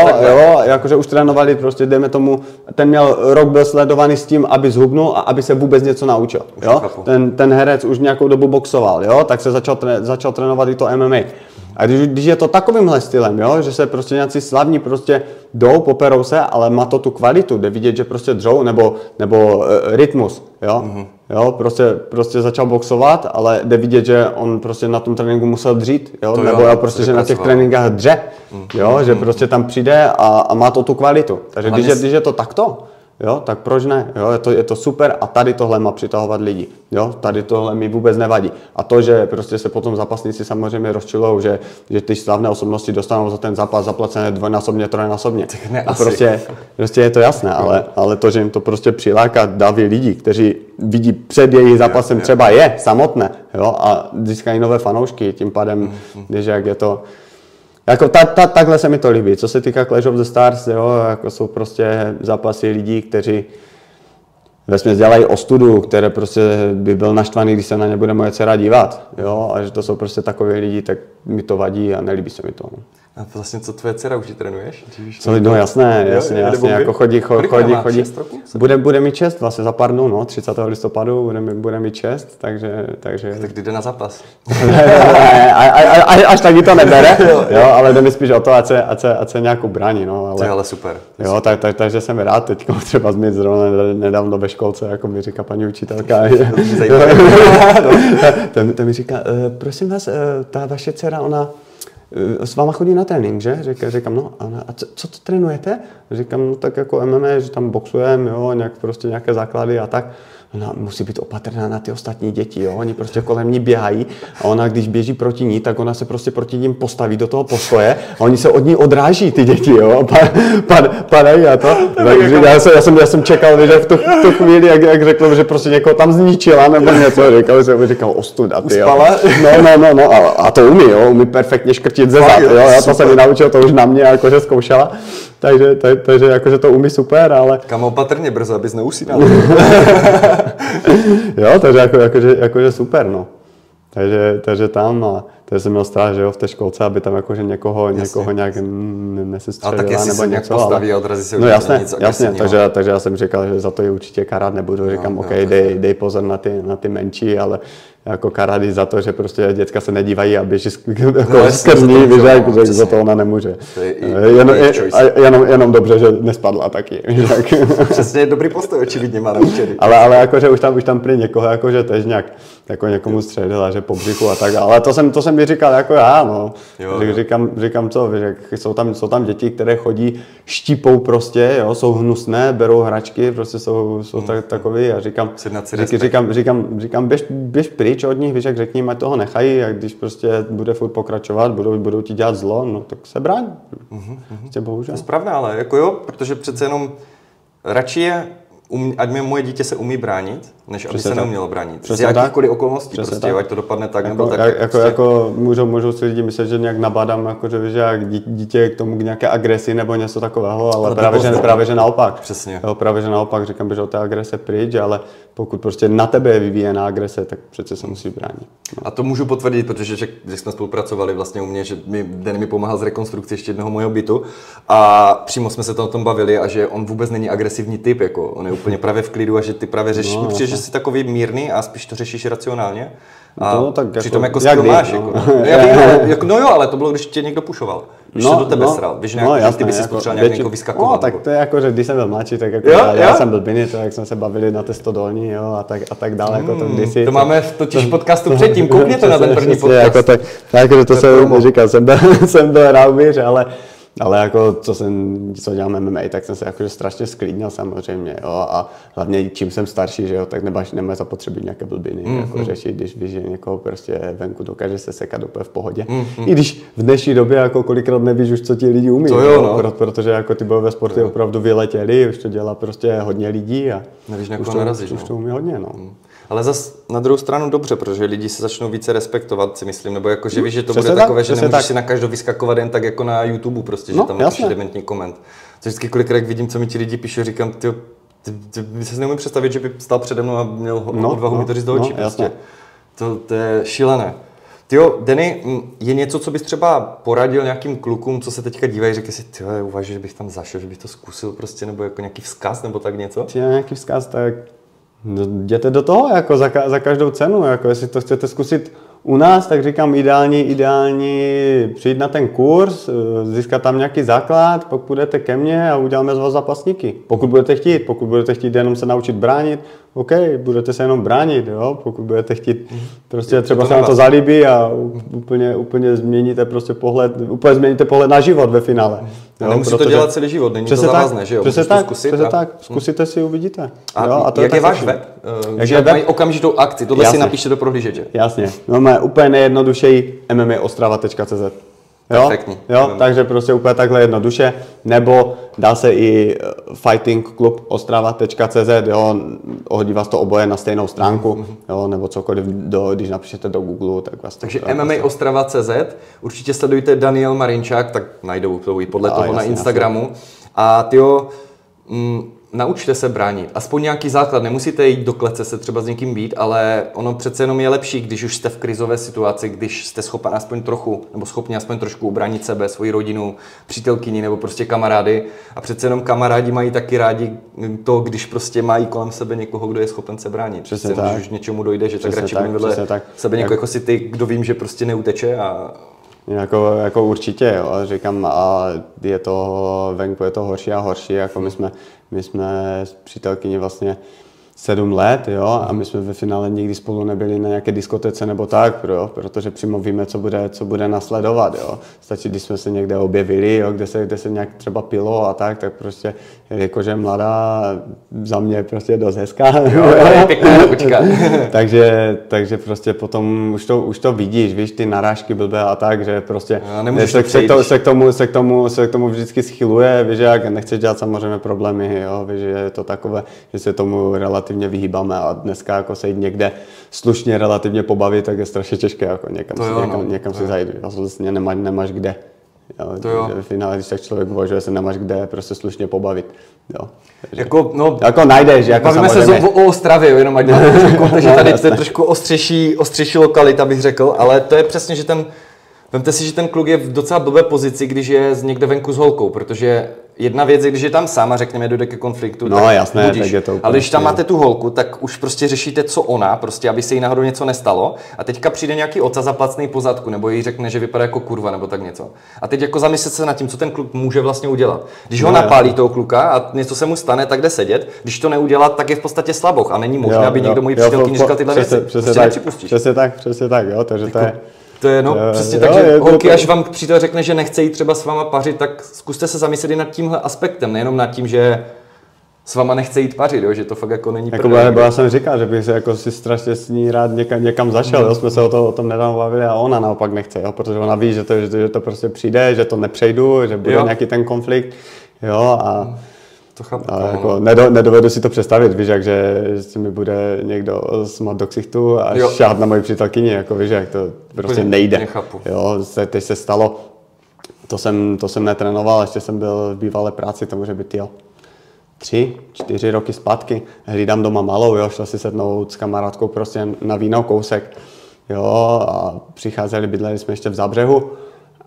jakože už trénovali prostě, dejme tomu, ten měl rok byl sledovaný s tím, aby zhubnul a aby se vůbec něco naučil, jo, ten herec už nějakou dobu boxoval, jo, tak se začal trénovat i to MMA. A když je to takovýmhle stylem, jo, že se prostě nějací slavní prostě jdou, poperou se, ale má to tu kvalitu, jde vidět, že prostě dřou, nebo rytmus, jo. Mm-hmm. Jo, prostě začal boxovat, ale jde vidět, že on prostě na tom tréninku musel dřít, jo, to nebo jo, prostě, že na těch tréninkách dře, jo, že prostě tam přijde a má to tu kvalitu. Takže když je to takto, jo, tak proč ne? Jo, je to super a tady tohle má přitahovat lidi. Jo, tady tohle mi vůbec nevadí. A to, že prostě se potom zápasníci samozřejmě rozčilujou, že ty slavné osobnosti dostanou za ten zápas zaplacené 2násobně, 3násobně. Prostě je to jasné, ale to, že jim to prostě přiláká davy lidí, kteří vidí před jejich zápasem třeba je samotné, jo, a získají nové fanoušky, tím pádem, že jak je to... Jako takhle se mi to líbí. Co se týká Clash of the Stars, jo, jako jsou prostě zápasy lidí, kteří vesměs dělají ostudu, které prostě by byl naštvaný, když se na ně bude moje dcera dívat. Jo, a že to jsou prostě takové lidi, tak mi to vadí a nelíbí se mi to. A vlastně co tvoje dcera už ji trénuješ? No jasně, jako chodí. Bude mi 6 vlastně za pár dnů, no, 30. listopadu bude mi 6, takže... Tak jde na zápas. Až tak ji to nebere, jo, ale jde mi spíš o to, ať se nějak ubrání, no. Ale, to je ale super. Jo, takže jsem rád teď, třeba zmít zrovna nedávno ve školce, jako mi říká paní učitelka. To mi říká, prosím vás, ta vaše dcera, ona... S váma chodí na trénink, že? Říkám, no a co to trénujete? Říkám, no tak jako MMA, že tam boxujeme, jo, nějak prostě nějaké základy a tak. ona musí být opatrná na ty ostatní děti, jo? Oni prostě kolem ní běhají a ona, když běží proti ní, tak ona se prostě proti ním postaví do toho postoje a oni se od ní odráží, ty děti, jo? Padají a to. Takže já jsem čekal, že v tu chvíli, jak řekl, že prostě někoho tam zničila nebo něco, říkal ostud a ty, jo? No, a to umí, jo? Umí perfektně škrtit ze zad, jo? Já to jsem ji naučil, to už na mě jakože zkoušela. Takže jakože to umí super, ale... Kam opatrně brzo, abys neusínal. Jo, takže jakože super, no. Takže tam a takže jsem měl strach, že jo, v té školce, aby tam jakože někoho nějak nesestřelila nebo něco. A tak jestli se nějak postaví a odrazí se už jasně, takže já jsem říkal, že za to je určitě karat nebudu. Říkám, OK, dej pozor na ty menší, ale jako karat za to, že prostě děcka se nedívají a běží skrz ní, že za to ona nemůže. Jenom dobře, že nespadla taky. Přesně je dobrý postoj, očividně má naučený. Ale jakože už tam prý někoho, jakože tež nějak, jako někomu střelila, že po břichu a tak, ale to jsem říkal jako já, no. Jo. Říkám co, víš, jsou tam děti, které chodí, štípou prostě, jo, jsou hnusné, berou hračky, prostě jsou takový a říkám běž pryč od nich, víš, jak řekni, ať toho nechají a když prostě bude furt pokračovat, budou ti dělat zlo, no tak se braň. Prostě bohužel. To je správné, ale jako jo, protože přece jenom radši je, ať moje dítě se umí bránit, než aby se neumělo bránit. Z jakýchkoliv okolností, prostě, ať to dopadne tak nebo tak. Jako můžou si lidi myslet, že nějak nabádám, jakože, že jak dítě k tomu k nějaké agresi nebo něco takového, ale právě že naopak. Přesně. Jo, právě že naopak říkám, že o té agrese pryč, ale pokud prostě na tebe je vyvíjená agrese, tak přece se musíš bránit. No. A to můžu potvrdit, protože když jsme spolupracovali vlastně u mě, že Den mi pomáhal s rekonstrukcí ještě jednoho mojho bytu a přímo jsme se o tom bavili a že on vůbec není agresivní typ, jako on je úplně právě v klidu a že ty právě řešíš, no, protože že jsi takový mírný a spíš to řešíš racionálně. A no, tak přitom jako styl máš. No. Jako, no jo, ale to bylo, když tě někdo pušoval. Když se do tebe sral. Víš, nějak, ty by si potřeboval nějak někoho vyskakovat. No, tak to je jako, že když jsem byl mladší, tak jako já jsem blbiny, to jak jsme se bavili na testo dolní, jo, a tak dále, jako to kdysi. To máme totiž v podcastu předtím, koukněte na ten první podcast. Takže to jsem říkal, jsem byl raubíř, ale jako, co dělám MMA, tak jsem se jakože strašně sklidnil samozřejmě, jo, a hlavně čím jsem starší, že jo, tak nemáš zapotřebí nějaké blbiny, jako řešit, když víš, že někoho prostě venku dokáže se sekat úplně v pohodě. I když v dnešní době jako kolikrát nevíš už, co ti lidi umí, protože jako ty bojové sporty opravdu vyletěly, už to dělá prostě hodně lidí a nevíš, už to umí hodně, no. Ale zas na druhou stranu dobře, protože lidi se začnou více respektovat, si myslím, nebo jako, že víš, že to přesně bude takové, že nemůžeš si na každou vyskakovat jen tak jako na YouTube prostě, že tam napíše dementní koment. Což vždycky kolikrát vidím, co mi ti lidi píšou, říkám, ty se neumím představit, že by stál přede mnou a měl odvahu mi to říct do očí prostě. To je šílené. Tyjo, Danny, je něco, co bys třeba poradil nějakým klukům, co se teďka dívají, řekli si, tyjo, uvažuji, že bych tam zašel, že bych to zkusil prostě, nebo jako nějaký vzkaz, nebo tak něco? Nějaký vzkaz, tak no, jděte do toho jako za každou cenu, jako jestli to chcete zkusit u nás, tak říkám ideální přijít na ten kurz, získat tam nějaký základ, pak půjdete ke mně a uděláme z vás zápasníky. Pokud budete chtít jenom se naučit bránit, OK, budete se jenom bránit, jo? Pokud budete chtít, prostě třeba se vám to zalíbí a úplně změníte prostě pohled, úplně změníte pohled na život ve finále. Jo, nemusíte to dělat celý život, není to závazné, že jo? Zkusíte si, uvidíte. A jo, a jak je váš web? Že mají okamžitou akci, tohle si napíšte do prohlížeče. Jasně, no máme úplně nejjednodušeji mmaostrava.cz. Jo, takže prostě úplně takhle jednoduše, nebo dá se i fightingclubostrava.cz, jo, hodí vás to oboje na stejnou stránku, jo, nebo cokoliv, když napíšete do Google, tak vás to... Takže mmaostrava.cz, určitě sledujte Daniel Marinčák, tak najdou to i podle toho na Instagramu. A tyjo, naučte se bránit, aspoň nějaký základ, nemusíte jít do klece se třeba s někým bít, ale ono přece jenom je lepší, když už jste v krizové situaci, když jste schopen aspoň trochu, nebo schopni aspoň trošku ubránit sebe, svoji rodinu, přítelkyni nebo prostě kamarády. A přece jenom kamarádi mají taky rádi to, když prostě mají kolem sebe někoho, kdo je schopen se bránit. Přece tak. Když už něčemu dojde, že přesně tak radši budeme vedle sebe někoho, jako si ty, kdo vím, že prostě neuteče a... Jako určitě, jo. Říkám, a je to venku, je to horší a horší, jako my jsme s přítelkyní vlastně 7 let, jo, a my jsme ve finále nikdy spolu nebyli na nějaké diskotece nebo tak, jo, protože přímo víme, co bude nasledovat, jo. Stačí, když jsme se někde objevili, jo, kde se nějak třeba pilo a tak prostě, jakože mladá, za mě prostě dost hezká. Jo, jo, pěkná počka. takže prostě potom už to vidíš, víš, ty narážky blbé a tak, že prostě se k tomu vždycky schyluje, víš, jak nechceš dělat samozřejmě problémy, jo, víš, že je to takové, že se tomu relativně vyhýbáme a dneska jako se jít někde slušně relativně pobavit, tak je strašně těžké, jako někam si zajít, vlastně nemáš kde. Jo, to jo. V finále, když tak člověk uvažuje, se nemáš kde prostě slušně pobavit. Jo. Takže, jako najdeš, jako bavíme samozřejmě. Se o Ostravě, jenom ať že tady to je trošku ostřejší lokalita, bych řekl, ale to je přesně, že ten, vemte si, že ten kluk je v docela blbé pozici, když je někde venku s holkou, protože jedna věc je, když je tam sám a řekněme, dojde ke konfliktu, no, tak jasné, budíš. Tak je to úplně, ale když tam máte tu holku, tak už prostě řešíte, co ona, prostě, aby se jí náhodou něco nestalo. A teďka přijde nějaký oca zaplacný po zadku, nebo jí řekne, že vypadá jako kurva, nebo tak něco. A teď jako zamyslet se nad tím, co ten kluk může vlastně udělat. Když ho napálí toho kluka a něco se mu stane, tak jde sedět. Když to neudělá, tak je v podstatě slaboch a není možné, aby někdo mojí přítelkyni říkal tyhle věci. Přesně tak, jo, takže to je. To je, no, přesně tak, že holky, až vám přítel řekne, že nechce jít třeba s váma pařit, tak zkuste se zamyslet i nad tímhle aspektem, nejenom nad tím, že s váma nechce jít pařit, jo, že to fakt jako není jako první. Nebo já jsem říkal, že bych se jako si strašně s ní rád někam zašel, jo, jsme se o tom nedávno bavili a ona naopak nechce, jo, protože ona ví, že to prostě přijde, že to nepřejdu, že bude nějaký ten konflikt, jo, a... To chápu, jako nedovedu si to představit, víš, jak, že si mi bude někdo smat do ksichtu a šát na moji přítelkyni, jako víš, jak to prostě nejde. Jo, teď se stalo, to jsem netrénoval, ještě jsem byl v bývalé práci, to může být 3-4 roky zpátky, hlídám doma malou, jo, šla si sednout s kamarádkou prostě na víno kousek, jo, a přicházeli, bydleli jsme ještě v Zábřehu.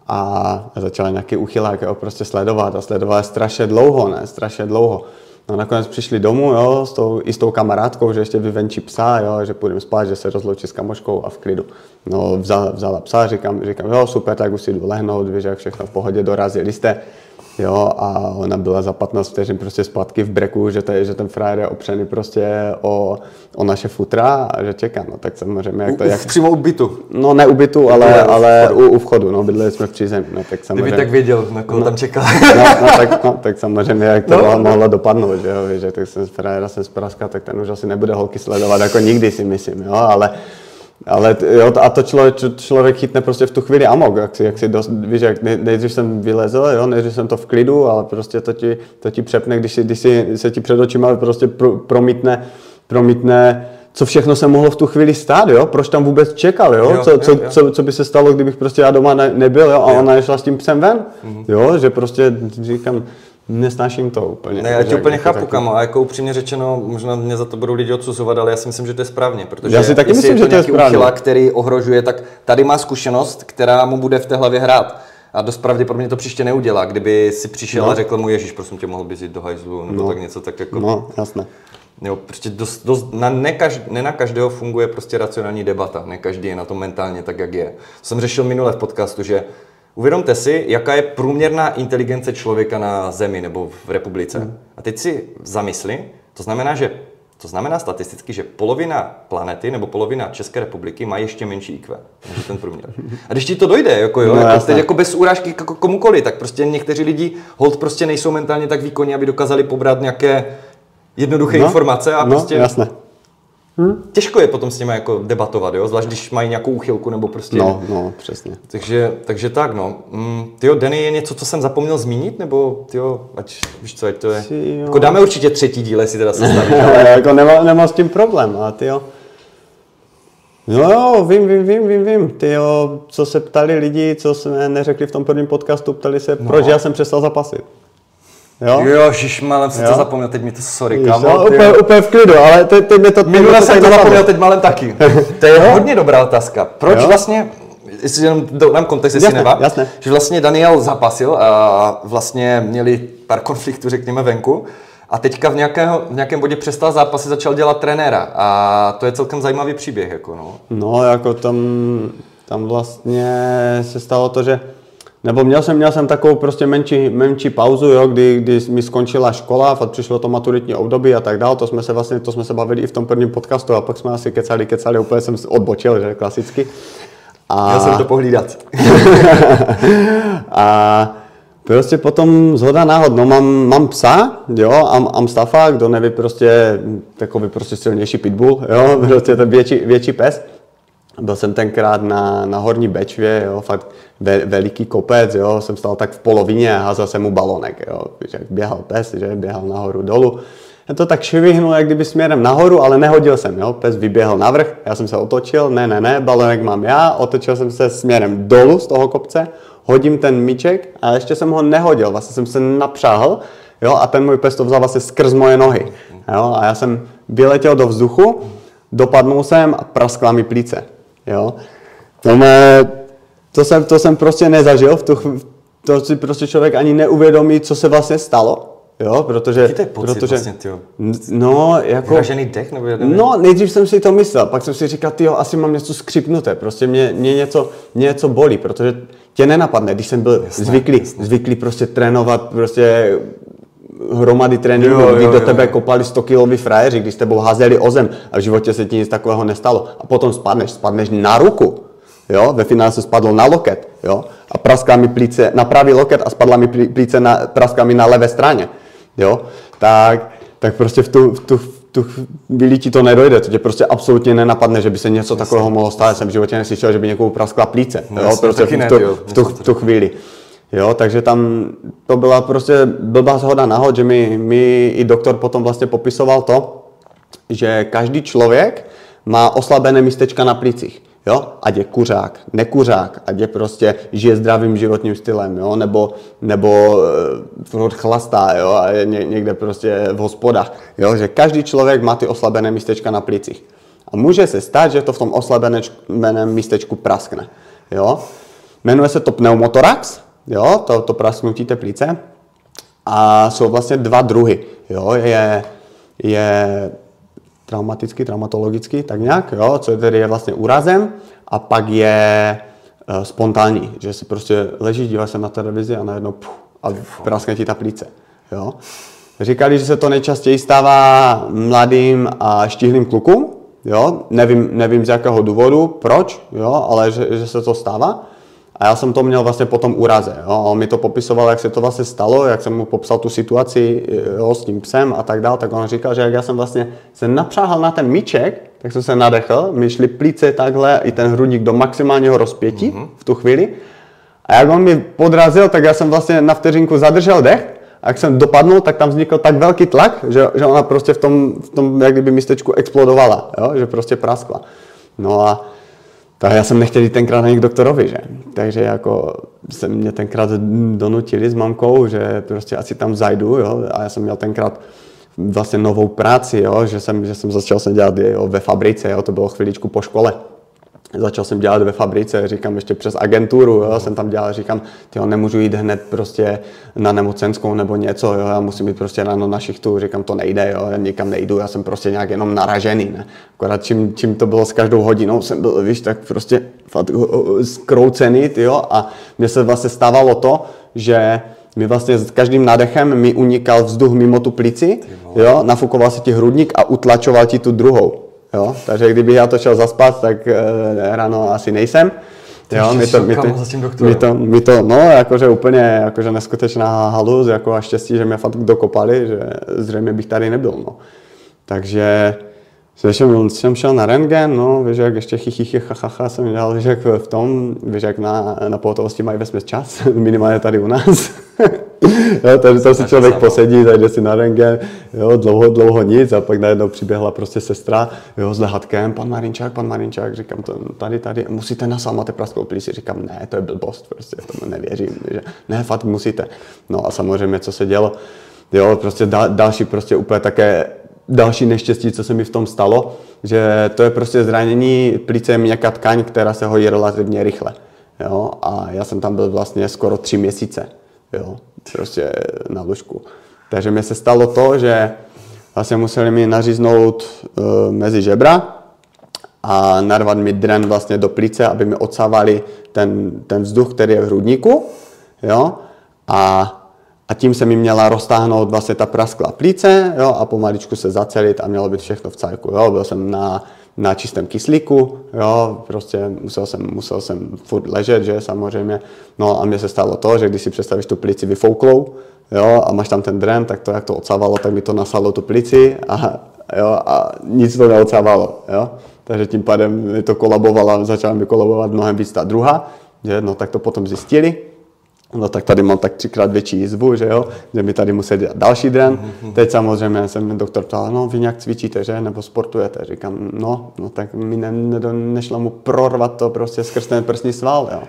A začala nějaký uchylák, jo, prostě sledovat a sledovala strašně dlouho, No nakonec přišli domů, jo, i s tou kamarádkou, že ještě vyvenčí psa, jo, že půjdeme spát, že se rozloučí s kamoškou a v klidu. No vzala psa, říkám, jo, super, tak už si jdu lehnout, víš, jak všechno v pohodě, dorazili jste. Jo, a ona byla za 15 vteřin prostě zpátky v breku, že ten frajer je opřený prostě o naše futra a že čeká, no tak samozřejmě jak to... Přímo u bytu. No ne u bytu, ale u vchodu, no bydleli jsme v přízemí, no tak samozřejmě... Kdyby tak věděl, na koho tam čekal. No tak samozřejmě jak to mohlo dopadnout, že jo, že tak jsem frajera, jsem z Praska, tak ten už asi nebude holky sledovat jako nikdy, si myslím, jo, ale jo, a to člověk chytne prostě v tu chvíli amok, jak si dost, víš, jak nejdřív jsem vylezl, jo, nejdřív jsem to v klidu, ale prostě to ti přepne, když se ti před očima prostě promítne, co všechno se mohlo v tu chvíli stát, jo, proč tam vůbec čekal, jo, co by se stalo, kdybych prostě já doma nebyl, jo, a ona šla s tím psem ven, jo, že prostě říkám, nesnáším to úplně. Ne, já tě úplně chápu, kamo, a jako upřímně řečeno, možná mě za to budou lidi odsuzovat, ale já si myslím, že to je správně, protože já si taky myslím, je to, že to je správně. Uchyla, který ohrožuje, tak tady má zkušenost, která mu bude v té hlavě hrát. A dost pravděpodobně to příště neudělá, kdyby si přišel a řekl mu, ježíš, prosím tě, mohl bys jít do hajzlu, nebo tak něco, tak jako... No, jasné. Jo, prostě ne na každého funguje prostě racionální debata, ne každý je na tom mentálně tak, jak je. Jsem řešil minule v podcastu, že uvědomte si, jaká je průměrná inteligence člověka na zemi nebo v republice. A teď si zamysli, to znamená statisticky, že polovina planety nebo polovina České republiky má ještě menší IQ než ten průměr. A když ti to dojde, teď jako bez urážky komukoli, tak prostě někteří lidi hold prostě nejsou mentálně tak výkonní, aby dokázali pobrat nějaké jednoduché informace a prostě... Jasné. Těžko je potom s nimi jako debatovat, jo? Zvlášť když mají nějakou úchylku nebo prostě... No, přesně. Takže tak, no. Tyjo, Danny, je něco, co jsem zapomněl zmínit? Nebo, tyjo, ať to je... Jako dáme určitě třetí díl, jestli teda se staví. Ale jako nemám s tím problém, ale tyjo... No, vím. Tyjo, co se ptali lidi, co jsme neřekli v tom prvním podcastu, ptali se, proč já jsem přestal zapasit. Jo, žišmalem jsem to zapomněl, teď mi to sorry, kamo. Úplně v klidu, ale teď mi to... Minule jsem to zapomněl, teď málem taky. To je hodně dobrá otázka. Proč vlastně, jestli jenom dám kontext, jestli nevám, že vlastně Daniel zapasil a vlastně měli pár konfliktů, řekněme, venku. A teďka v nějakém bodě přestal zápasy, začal dělat trenéra. A to je celkem zajímavý příběh, jako no. No, jako tam vlastně se stalo to, že... Nebo měl jsem takovou prostě menší pauzu, jo, kdy mi skončila škola, fakt přišlo to maturitní období a tak dál. To jsme se bavili i v tom prvním podcastu a pak jsme asi kecali, úplně jsem odbočil, že klasicky. A... já jsem to pohlídat. A prostě potom zhoda náhod, no mám psa, jo, Amstafa, kdo neví, prostě takový prostě silnější pitbull, jo, prostě ten větší pes. Byl jsem tenkrát na Horní Bečvě, jo, fakt veliký kopec, jo, jsem stál tak v polovině a házel jsem mu balonek, jo, že běhal pes, že běhal nahoru dolů. Já to tak švihnul, jak kdyby směrem nahoru, ale nehodil jsem, jo, pes vyběhl navrch, já jsem se otočil, ne, balonek mám já, otočil jsem se směrem dolů z toho kopce, hodím ten míček a ještě jsem ho nehodil, vlastně jsem se napřáhl, jo, a ten můj pes to vzal vlastně skrz moje nohy, jo, a já jsem vyletěl do vzduchu, dopadnul jsem a praskla mi plíce. Jo. To jsem prostě nezažil, to si prostě člověk ani neuvědomí, co se vlastně stalo. Jo, protože... jaký to je pocit vlastně, tyjo? No, jako... vyražený dech, nebo já nevím. No, nejdřív jsem si to myslel, pak jsem si říkal, tyjo, asi mám něco skřipnuté, prostě mě něco bolí, protože tě nenapadne, když jsem byl zvyklý prostě trénovat, prostě... hromady tréninků, kdy do tebe kopali 100-kilový frajeři, když s tebou házeli o zem a v životě se ti nic takového nestalo. A potom spadneš na ruku, jo, ve finále se spadl na loket, jo, a praská mi plíce na pravý loket a spadla mi plíce na levé straně, jo, tak prostě v tu chvíli ti to nedojde, to tě prostě absolutně nenapadne, že by se něco takového mohlo stát, jsem v životě neslyšel, že by někomu praskla plíce, jo, prostě v tu chvíli. Jo, takže tam to byla prostě blbá shoda náhod, že mi i doktor potom vlastně popisoval to, že každý člověk má oslabené místečka na plicích, jo, ať je kuřák, nekuřák, ať je prostě žije zdravým životním stylem, jo, nebo furt chlastá, jo, a je někde prostě v hospodách, jo, že každý člověk má ty oslabené místečka na plicích a může se stát, že to v tom oslabeném místečku praskne, jo, jmenuje se to pneumotorax. Jo, to prasknutí té plíce. A jsou vlastně dva druhy. Jo, je traumatický, traumatologický, tak nějak, jo, co tedy je vlastně úrazem. A pak je spontánní, že si prostě ležíš, díváš se na televizi a najednou a praskne ti ta plíce. Jo. Říkali, že se to nejčastěji stává mladým a štíhlým klukům. Jo. Nevím z jakého důvodu, proč, jo, ale že se to stává. A já jsem to měl vlastně po tom úraze. Jo. On mi to popisoval, jak se to vlastně stalo, jak jsem mu popsal tu situaci, jo, s tím psem a tak dál. Tak on říkal, že jak já jsem vlastně se napřáhl na ten míček, tak jsem se nadechl, mi šly plíce takhle i ten hrudník do maximálního rozpětí v tu chvíli. A jak on mi podrazil, tak já jsem vlastně na vteřinku zadržel dech. A jak jsem dopadnul, tak tam vznikl tak velký tlak, že ona prostě v tom jak kdyby místečku explodovala, jo, že prostě praskla. No a tak já jsem nechtěl jít tenkrát ani k doktorovi, že? Takže jako se mě tenkrát donutili s mamkou, že prostě asi tam zajdu, jo? A já jsem měl tenkrát vlastně novou práci, jo? Že jsem začal jsem dělat, jo, ve fabrice, jo? To bylo chviličku po škole. Začal jsem dělat ve fabrice, říkám, ještě přes agenturu, jo? Jsem tam dělal, říkám, tyjo, nemůžu jít hned prostě na nemocenskou nebo něco, jo? Já musím jít prostě ráno na šichtu, říkám, to nejde, jo? Já nikam nejdu, já jsem prostě nějak jenom naražený, ne? Akorát čím to bylo s každou hodinou, jsem byl, víš, tak prostě fakt zkroucený, jo? A mně se vlastně stávalo to, že mi vlastně s každým nadechem mi unikal vzduch mimo tu plici, jo? Nafukoval se ti hrudník a utlačoval ti tu druhou. Jo, takže kdybych já to šel zaspat, tak ráno asi nejsem. Jo, mi to, no, jakože úplně, jakože neskutečná haluz, jako a štěstí, že mě fakt dokopali, že zřejmě bych tady nebyl, no. Takže jsem šel na rentgen, no, víš, jak ještě chichichichachacha jsem dělal, víš, jak v tom, víš, jak na pohotovosti mají vesměs čas, minimálně tady u nás. Jo, takže tam si člověk posedí, zajde si na rentgen, jo, dlouho nic a pak najednou přiběhla prostě sestra, jo, s lehatkem, pan Marinčák, říkám, tady, musíte na sám, máte prasklou plíci, říkám, ne, to je blbost, prostě tomu nevěřím, že ne, fakt musíte. No a samozřejmě, co se dělo, jo, prostě další prostě úplně také další neštěstí, co se mi v tom stalo, že to je prostě zranění plíce měkká tkaň, která se hojí relativně rychle, jo, a já jsem tam byl vlastně skoro 3 měsíce, jo, prostě na lůžku. Takže mi se stalo to, že vlastně museli mi naříznout mezi žebra a narvat mi dren vlastně do plíce, aby mi odsávali ten vzduch, který je v hrudníku, jo, a tím se mi měla roztáhnout vlastně ta prasklá plíce, jo, a pomaličku se zacelit a mělo být všechno v cajku, jo, byl jsem na čistém kyslíku, jo, prostě musel jsem furt ležet, že, samozřejmě, no a mně se stalo to, že když si představíš tu plíci vyfouklou, jo, a máš tam ten dren, tak to jak to odsávalo, tak mi to nasalo tu plíci a nic to neodsávalo, jo. Takže tím pádem mi to kolabovalo, začala mi kolabovat mnohem víc ta druhá, že, no tak to potom zjistili, no tak tady mám tak 3× větší jizvu, že jo, že mi tady musí dělat další dren. Teď samozřejmě jsem doktor ptal, no vy nějak cvičíte, že, nebo sportujete, říkám, no tak mi nešlo mu prorvat to prostě skrz ten prsní sval, jo.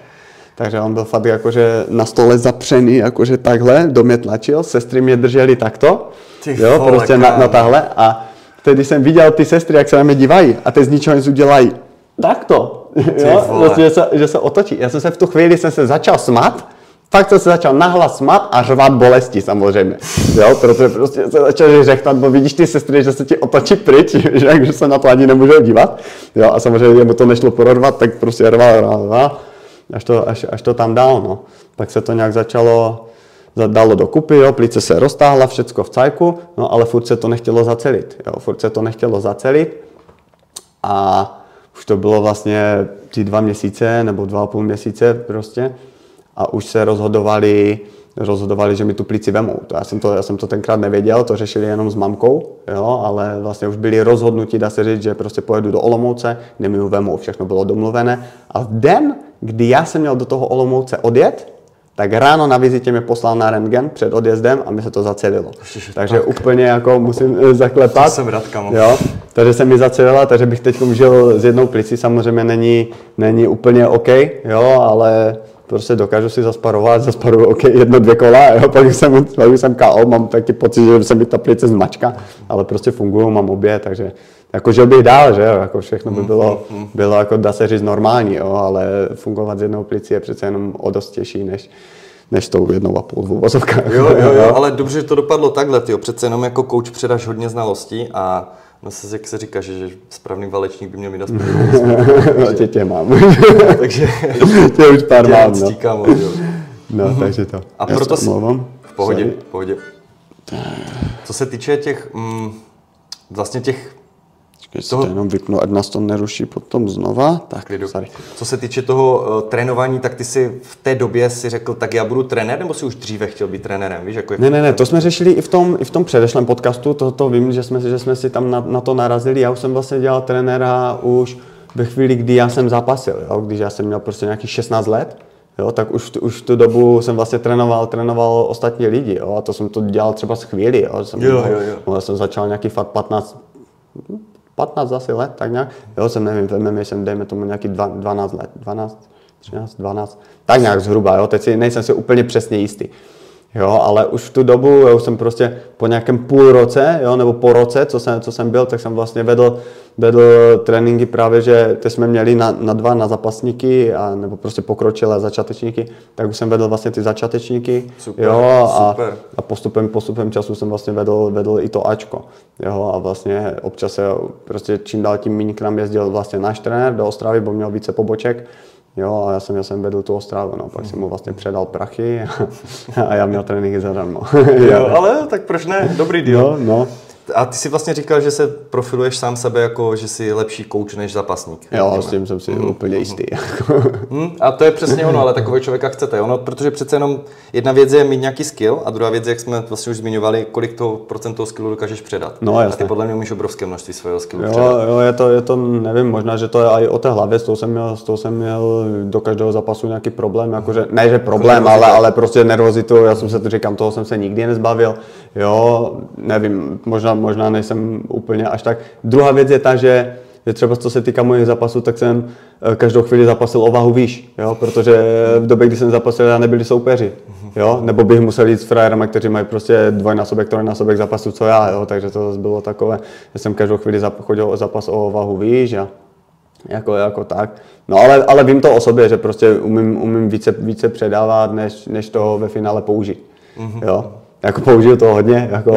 Takže on byl fakt jakože na stole zapřený, jakože takhle, do mě tlačil, sestry mě drželi takto, jo, prostě na tahle a teď, když jsem viděl ty sestry, jak se na mě dívají a teď z ničeho nic udělají takto, jo, prostě, že se otočí. Já jsem se v tu chvíli jsem se začal smát, fakt jsem se začal nahlas smát a řvat bolesti samozřejmě, jo, protože prostě se začal řechtat, bo vidíš ty sestry, že se ti otočí pryč, že se na to ani nemůžou dívat, jo, a samozřejmě mu to nešlo pororvat, tak prostě rval. Až to tam dal, no. Tak se to nějak dalo dokupy, jo, plíce se roztáhla, všecko v cajku, no ale furt se to nechtělo zacelit, jo, a už to bylo vlastně ty 2 měsíce nebo 2,5 měsíce prostě a už se rozhodovali, že mi tu plíci vemou. Já jsem to tenkrát nevěděl, to řešili jenom s mamkou, jo, ale vlastně už byli rozhodnutí, dá se říct, že prostě pojedu do Olomouce, kde mi ju vemou, všechno bylo domluvené a v den, kdy já jsem měl do toho Olomouce odjet, tak ráno na vizitě mě poslal na rentgen před odjezdem a mi se to zacelilo. Takže tak. Úplně jako musím zaklepat. Jsem Radka, jo, takže se mi zacelila, takže bych teď žil s jednou plicí, samozřejmě není úplně OK, jo, ale prostě dokážu si zasparuju OK, 1-2 kola, jo, pak jsem KO, mám taky pocit, že jsem mi ta plice zmačka, ale prostě fungují, mám obě, takže jako žil bych dál, že jo, jako všechno by bylo jako dá se říct normální, jo, ale fungovat s jednou plicí je přece jenom o dost těžší, než tou 1,5 vozovkách. Jo, ale dobře, že to dopadlo takhle, tyjo, přece jenom jako kouč předáš hodně znalostí a no se, jak se říká, že správný válečník by měl mít aspoň. No tě mám. Takže tě už pár mám, no. Stíkám, no, takže to. A já proto si v pohodě. Co se týče těch, vlastně těch... Čekaj, toho... si to jenom vypnu, ať nás to neruší potom znova. Tak, co se týče toho trénování, tak ty si v té době si řekl, tak já budu trenér, nebo si už dříve chtěl být trenérem? Víš, jako je... Ne, to jsme řešili i v tom předešlém podcastu, to vím, že jsme si tam na to narazili. Já už jsem vlastně dělal trenéra už ve chvíli, kdy já jsem zápasil, jo? Když já jsem měl prostě nějakých 16 let. Jo, tak už tu dobu jsem vlastně trénoval ostatní lidi, jo? A to jsem to dělal třeba z chvíli. Já jsem začal nějaký fakt 15 zase let, tak nějak, jo, jsem nevím, vememe, jsem dejme tomu nějaký 12 let, 13, 12, tak nějak zhruba, jo, teď nejsem si úplně přesně jistý, jo, ale už v tu dobu, jo, jsem prostě po nějakém půl roce, jo, nebo po roce, co jsem byl, tak jsem vlastně vedl tréninky právě, že teď jsme měli na zápasníky, a nebo prostě pokročilé začátečníky, tak už jsem vedl vlastně ty začátečníky, super, jo, a postupem času jsem vlastně vedl i to Ačko, jo, a vlastně občas se prostě čím dál tím méně k nám jezdil vlastně náš trenér do Ostravy, bo měl více poboček, jo, a já jsem vedl tu Ostravu, no, pak jsem mu vlastně předal prachy a já měl tréninky zadarmo. Jo, ale tak proč ne, dobrý deal. No. A ty si vlastně říkal, že se profiluješ sám sebe jako, že jsi lepší kouč než zápasník. Jo, s tím jsem si úplně jistý. A to je přesně ono, ale takového člověka chcete, ono, protože přece jenom jedna věc je mít nějaký skill a druhá věc, jak jsme vlastně už zmiňovali, kolik toho procentů skillu dokážeš předat. No, a ty podle mě umíš obrovské množství svého skillu předat. Jo, je to, nevím, možná, že to je i o té hlavě, s tou jsem měl do každého zápasu nějaký problém, jakože, ne, že problém, ale prostě nervozitu, já jsem se to říkám, toho jsem se nikdy nezbavil, jo, nevím, možná nejsem úplně až tak. Druhá věc je ta, že třeba co se týká mojich zápasů, tak jsem každou chvíli zápasil o váhu výš, jo? Protože v době, kdy jsem zápasil, nebyli soupeři, jo? Nebo bych musel jít s frajerama, kteří mají prostě 2x, 3x zápasů, co já, jo? Takže to bylo takové, že jsem každou chvíli chodil o zápas o váhu výš a jako tak. No ale vím to o sobě, že prostě umím více předávat, než toho ve finále použít, jo? Jako použiju toho hodně, jako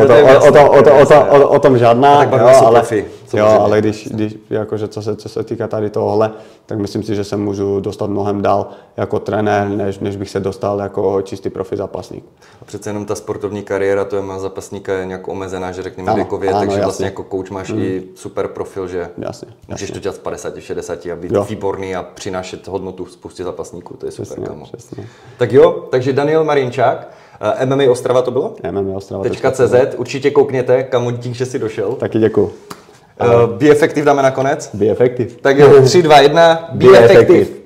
o tom žádná, jo, ale, profi, jo, ale když jakože co se týká tady tohohle, tak myslím si, že se můžu dostat mnohem dál jako trenér, než bych se dostal jako čistý profi zápasník. A přece jenom ta sportovní kariéra, to je má zápasníka je nějak omezená, že řekněme věkově, takže jasně. Vlastně jako coach máš i super profil, že můžeš to dělat v 50, 60 a být výborný a přinášet hodnotu spoustě zápasníků, to je super. Přesně, kamo. Přesně. Tak jo, takže Daniel Marinčák. MMA Ostrava to bylo? MMA Ostrava. .cz, určitě koukněte, kamo, díky, že jsi došel. Taky děkuju. Be effective dáme nakonec? Be effective. Tak jo, 3, 2, 1, be effective.